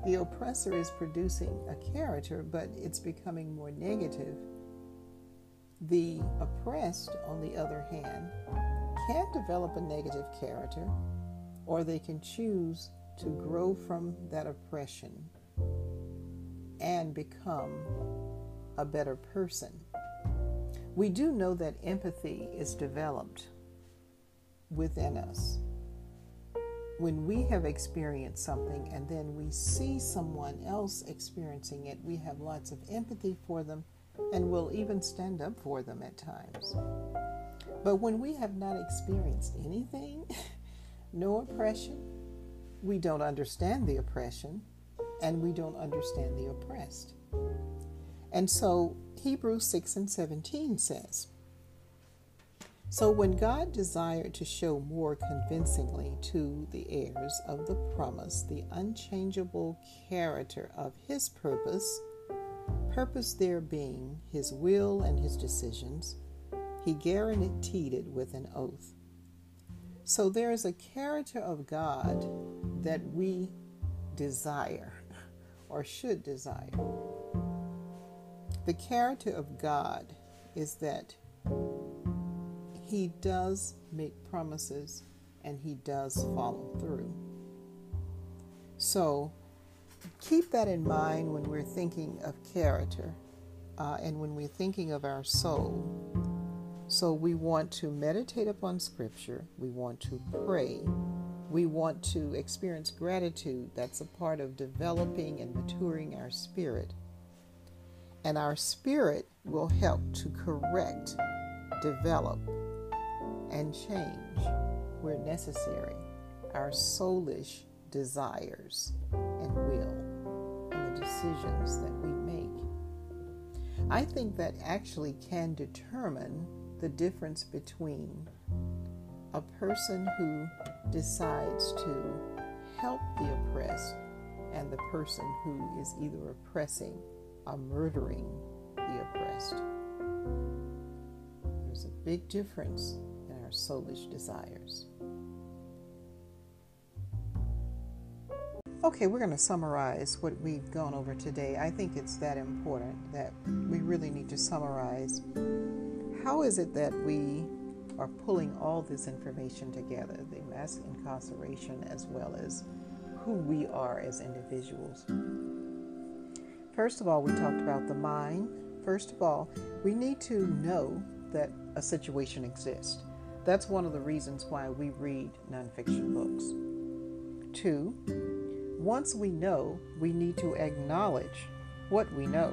The oppressor is producing a character, but it's becoming more negative. The oppressed, on the other hand, can develop a negative character, or they can choose to grow from that oppression and become a better person. We do know that empathy is developed within us. When we have experienced something and then we see someone else experiencing it, we have lots of empathy for them and will even stand up for them at times. But when we have not experienced anything, no oppression, we don't understand the oppression, and we don't understand the oppressed. And so Hebrews six and seventeen says, so when God desired to show more convincingly to the heirs of the promise the unchangeable character of his purpose, purpose there being his will and his decisions, he guaranteed it with an oath. So there is a character of God that we desire or should desire. The character of God is that he does make promises and he does follow through. So keep that in mind when we're thinking of character uh, and when we're thinking of our soul. So we want to meditate upon scripture. We want to pray. We want to experience gratitude. That's a part of developing and maturing our spirit. And our spirit will help to correct, develop, and change where necessary, our soulish desires and will and the decisions that we make. I think that actually can determine the difference between a person who decides to help the oppressed and the person who is either oppressing or murdering the oppressed. There's a big difference in our soulish desires. Okay, we're going to summarize what we've gone over today. I think it's that important that we really need to summarize. How is it that we are pulling all this information together, the mass incarceration as well as who we are as individuals? First of all, we talked about the mind. First of all, we need to know that a situation exists. That's one of the reasons why we read nonfiction books. Two, once we know, we need to acknowledge what we know.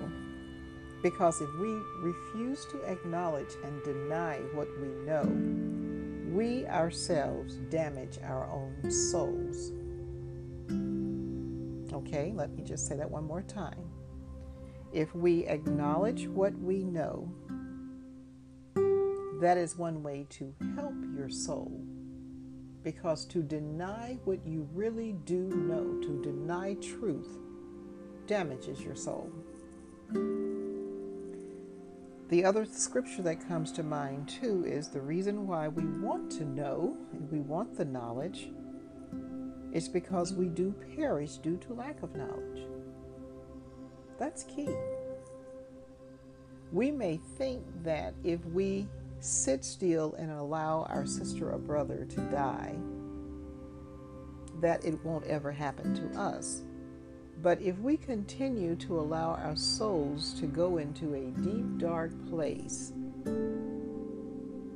Because if we refuse to acknowledge and deny what we know, we ourselves damage our own souls. Okay, let me just say that one more time. If we acknowledge what we know, that is one way to help your soul. Because to deny what you really do know, to deny truth, damages your soul. The other scripture that comes to mind, too, is the reason why we want to know, and we want the knowledge, is because we do perish due to lack of knowledge. That's key. We may think that if we sit still and allow our sister or brother to die, that it won't ever happen to us. But if we continue to allow our souls to go into a deep, dark place,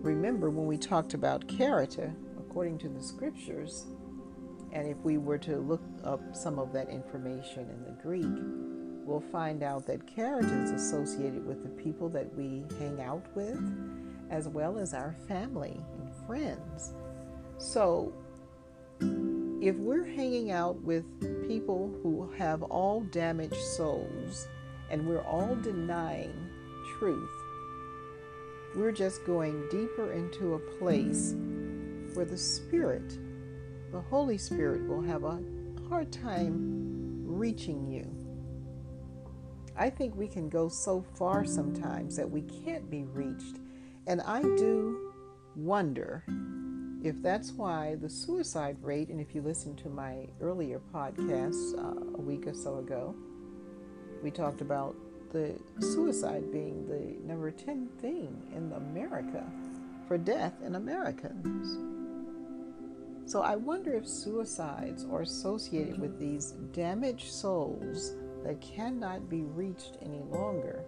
remember when we talked about character, according to the scriptures, and if we were to look up some of that information in the Greek, we'll find out that character is associated with the people that we hang out with, as well as our family and friends. So, if we're hanging out with people who have all damaged souls and we're all denying truth, we're just going deeper into a place where the Spirit, the Holy Spirit, will have a hard time reaching you. I think we can go so far sometimes that we can't be reached. And I do wonder if that's why the suicide rate, and if you listen to my earlier podcast uh, a week or so ago, we talked about the suicide being the number ten thing in America for death in Americans. So I wonder if suicides are associated with these damaged souls that cannot be reached any longer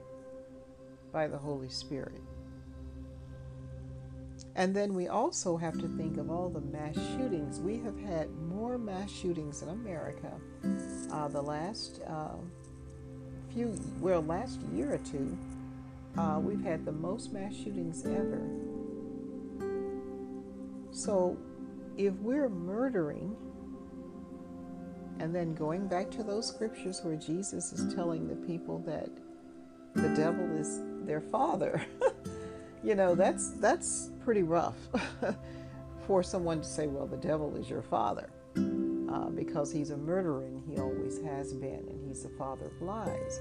by the Holy Spirit. And then we also have to think of all the mass shootings. We have had more mass shootings in America uh, the last uh, few, well, last year or two. Uh, we've had the most mass shootings ever. So if we're murdering, and then going back to those scriptures where Jesus is telling the people that the devil is their father, you know, that's that's pretty rough for someone to say, well, the devil is your father uh, because he's a murderer and he always has been, and he's the father of lies.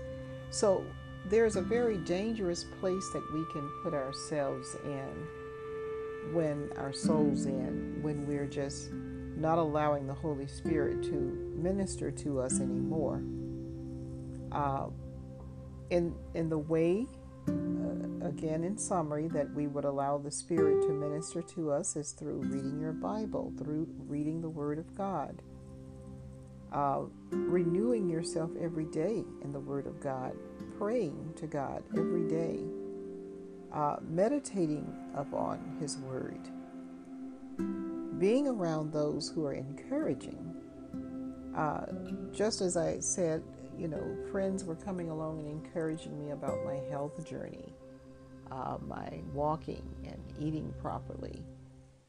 So there's a very dangerous place that we can put ourselves in, when our souls in, when we're just not allowing the Holy Spirit to minister to us anymore. Uh, in in the way, Uh, again, in summary, that we would allow the Spirit to minister to us is through reading your Bible, through reading the Word of God, uh, renewing yourself every day in the Word of God, praying to God every day, uh, meditating upon His Word, being around those who are encouraging. Uh, just as I said, you know, friends were coming along and encouraging me about my health journey, uh, my walking and eating properly.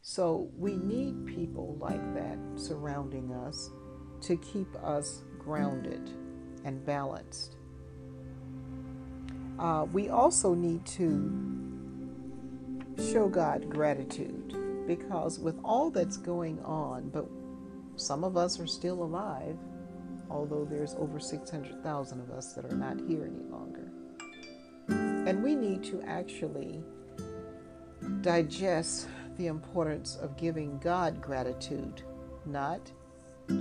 So we need people like that surrounding us to keep us grounded and balanced. Uh, we also need to show God gratitude, because with all that's going on, but some of us are still alive, although there's over six hundred thousand of us that are not here any longer. And we need to actually digest the importance of giving God gratitude, not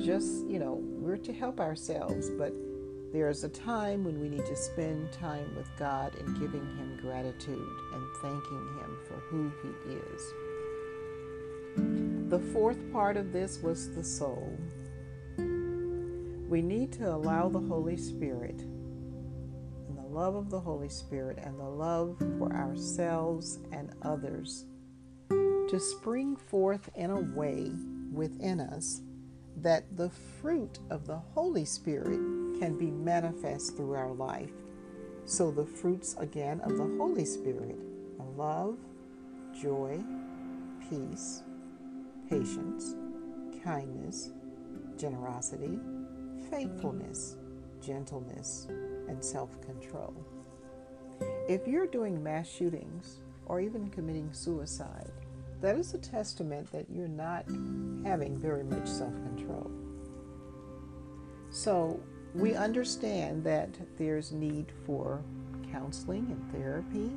just, you know, we're to help ourselves, but there is a time when we need to spend time with God and giving Him gratitude and thanking Him for who He is. The fourth part of this was the soul. We need to allow the Holy Spirit, and the love of the Holy Spirit, and the love for ourselves and others to spring forth in a way within us that the fruit of the Holy Spirit can be manifest through our life. So the fruits, again, of the Holy Spirit are love, joy, peace, patience, kindness, generosity, faithfulness, gentleness, and self-control. If you're doing mass shootings or even committing suicide, that is a testament that you're not having very much self-control. So we understand that there's need for counseling and therapy,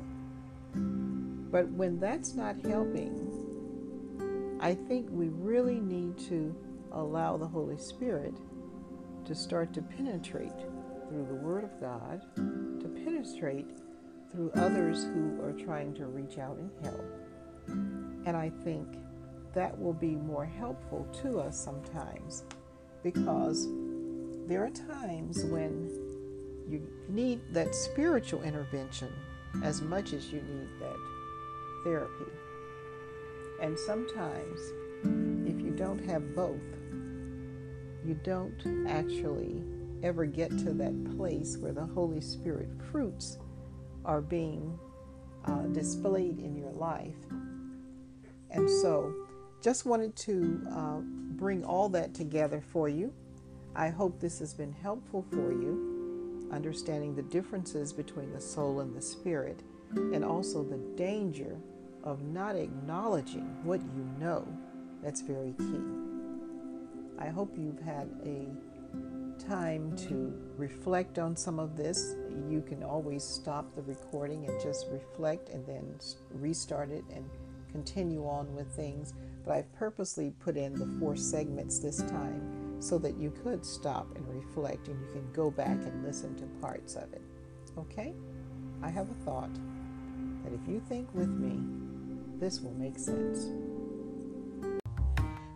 but when that's not helping, I think we really need to allow the Holy Spirit to start to penetrate through the Word of God, to penetrate through others who are trying to reach out and help. And I think that will be more helpful to us sometimes, because there are times when you need that spiritual intervention as much as you need that therapy. And sometimes, if you don't have both, you don't actually ever get to that place where the Holy Spirit fruits are being uh, displayed in your life. And so, just wanted to uh, bring all that together for you. I hope this has been helpful for you, understanding the differences between the soul and the spirit, and also the danger of not acknowledging what you know. That's very key. I hope you've had a time to reflect on some of this. You can always stop the recording and just reflect, and then restart it and continue on with things, but I've purposely put in the four segments this time so that you could stop and reflect, and you can go back and listen to parts of it. Okay? I have a thought that if you think with me, this will make sense.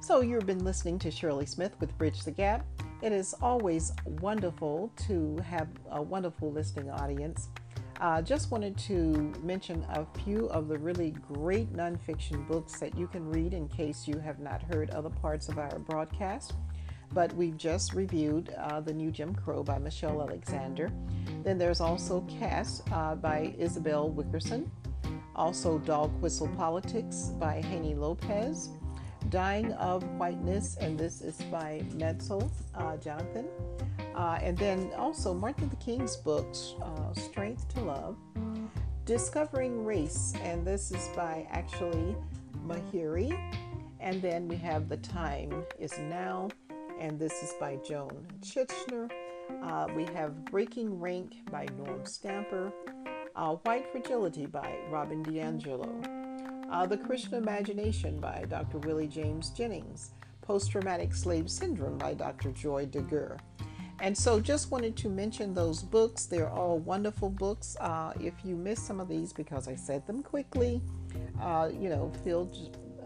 So you've been listening to Shirley Smith with Bridge the Gap. It is always wonderful to have a wonderful listening audience. I uh, just wanted to mention a few of the really great nonfiction books that you can read in case you have not heard other parts of our broadcast. But we've just reviewed uh, The New Jim Crow by Michelle Alexander. Then there's also Caste uh, by Isabel Wilkerson. Also Dog Whistle Politics by Haney Lopez. Dying of Whiteness, and this is by Metzel, uh, Jonathan. Uh, and then also Martin Luther King's books, uh, Strength to Love, Discovering Race, and this is by actually Mahiri. And then we have The Time is Now, and this is by Joan Chittister. Uh, we have Breaking Rank by Norm Stamper, uh, White Fragility by Robin D'Angelo, uh, The Christian Imagination by Doctor Willie James Jennings, Post-Traumatic Slave Syndrome by Doctor Joy DeGuerre. And so just wanted to mention those books. They're all wonderful books. Uh, if you missed some of these because I said them quickly, uh, you know, feel,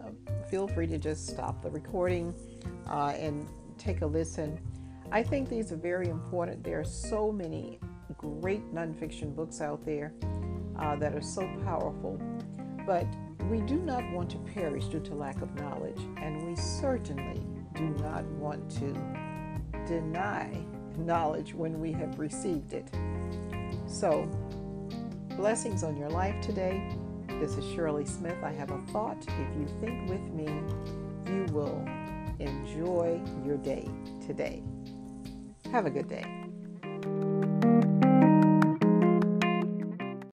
uh, feel free to just stop the recording uh, and take a listen. I think these are very important. There are so many great nonfiction books out there uh, that are so powerful. But we do not want to perish due to lack of knowledge, and we certainly do not want to deny knowledge when we have received it. So, blessings on your life today. This is Shirley Smith. I have a thought. If you think with me, you will enjoy your day today. Have a good day.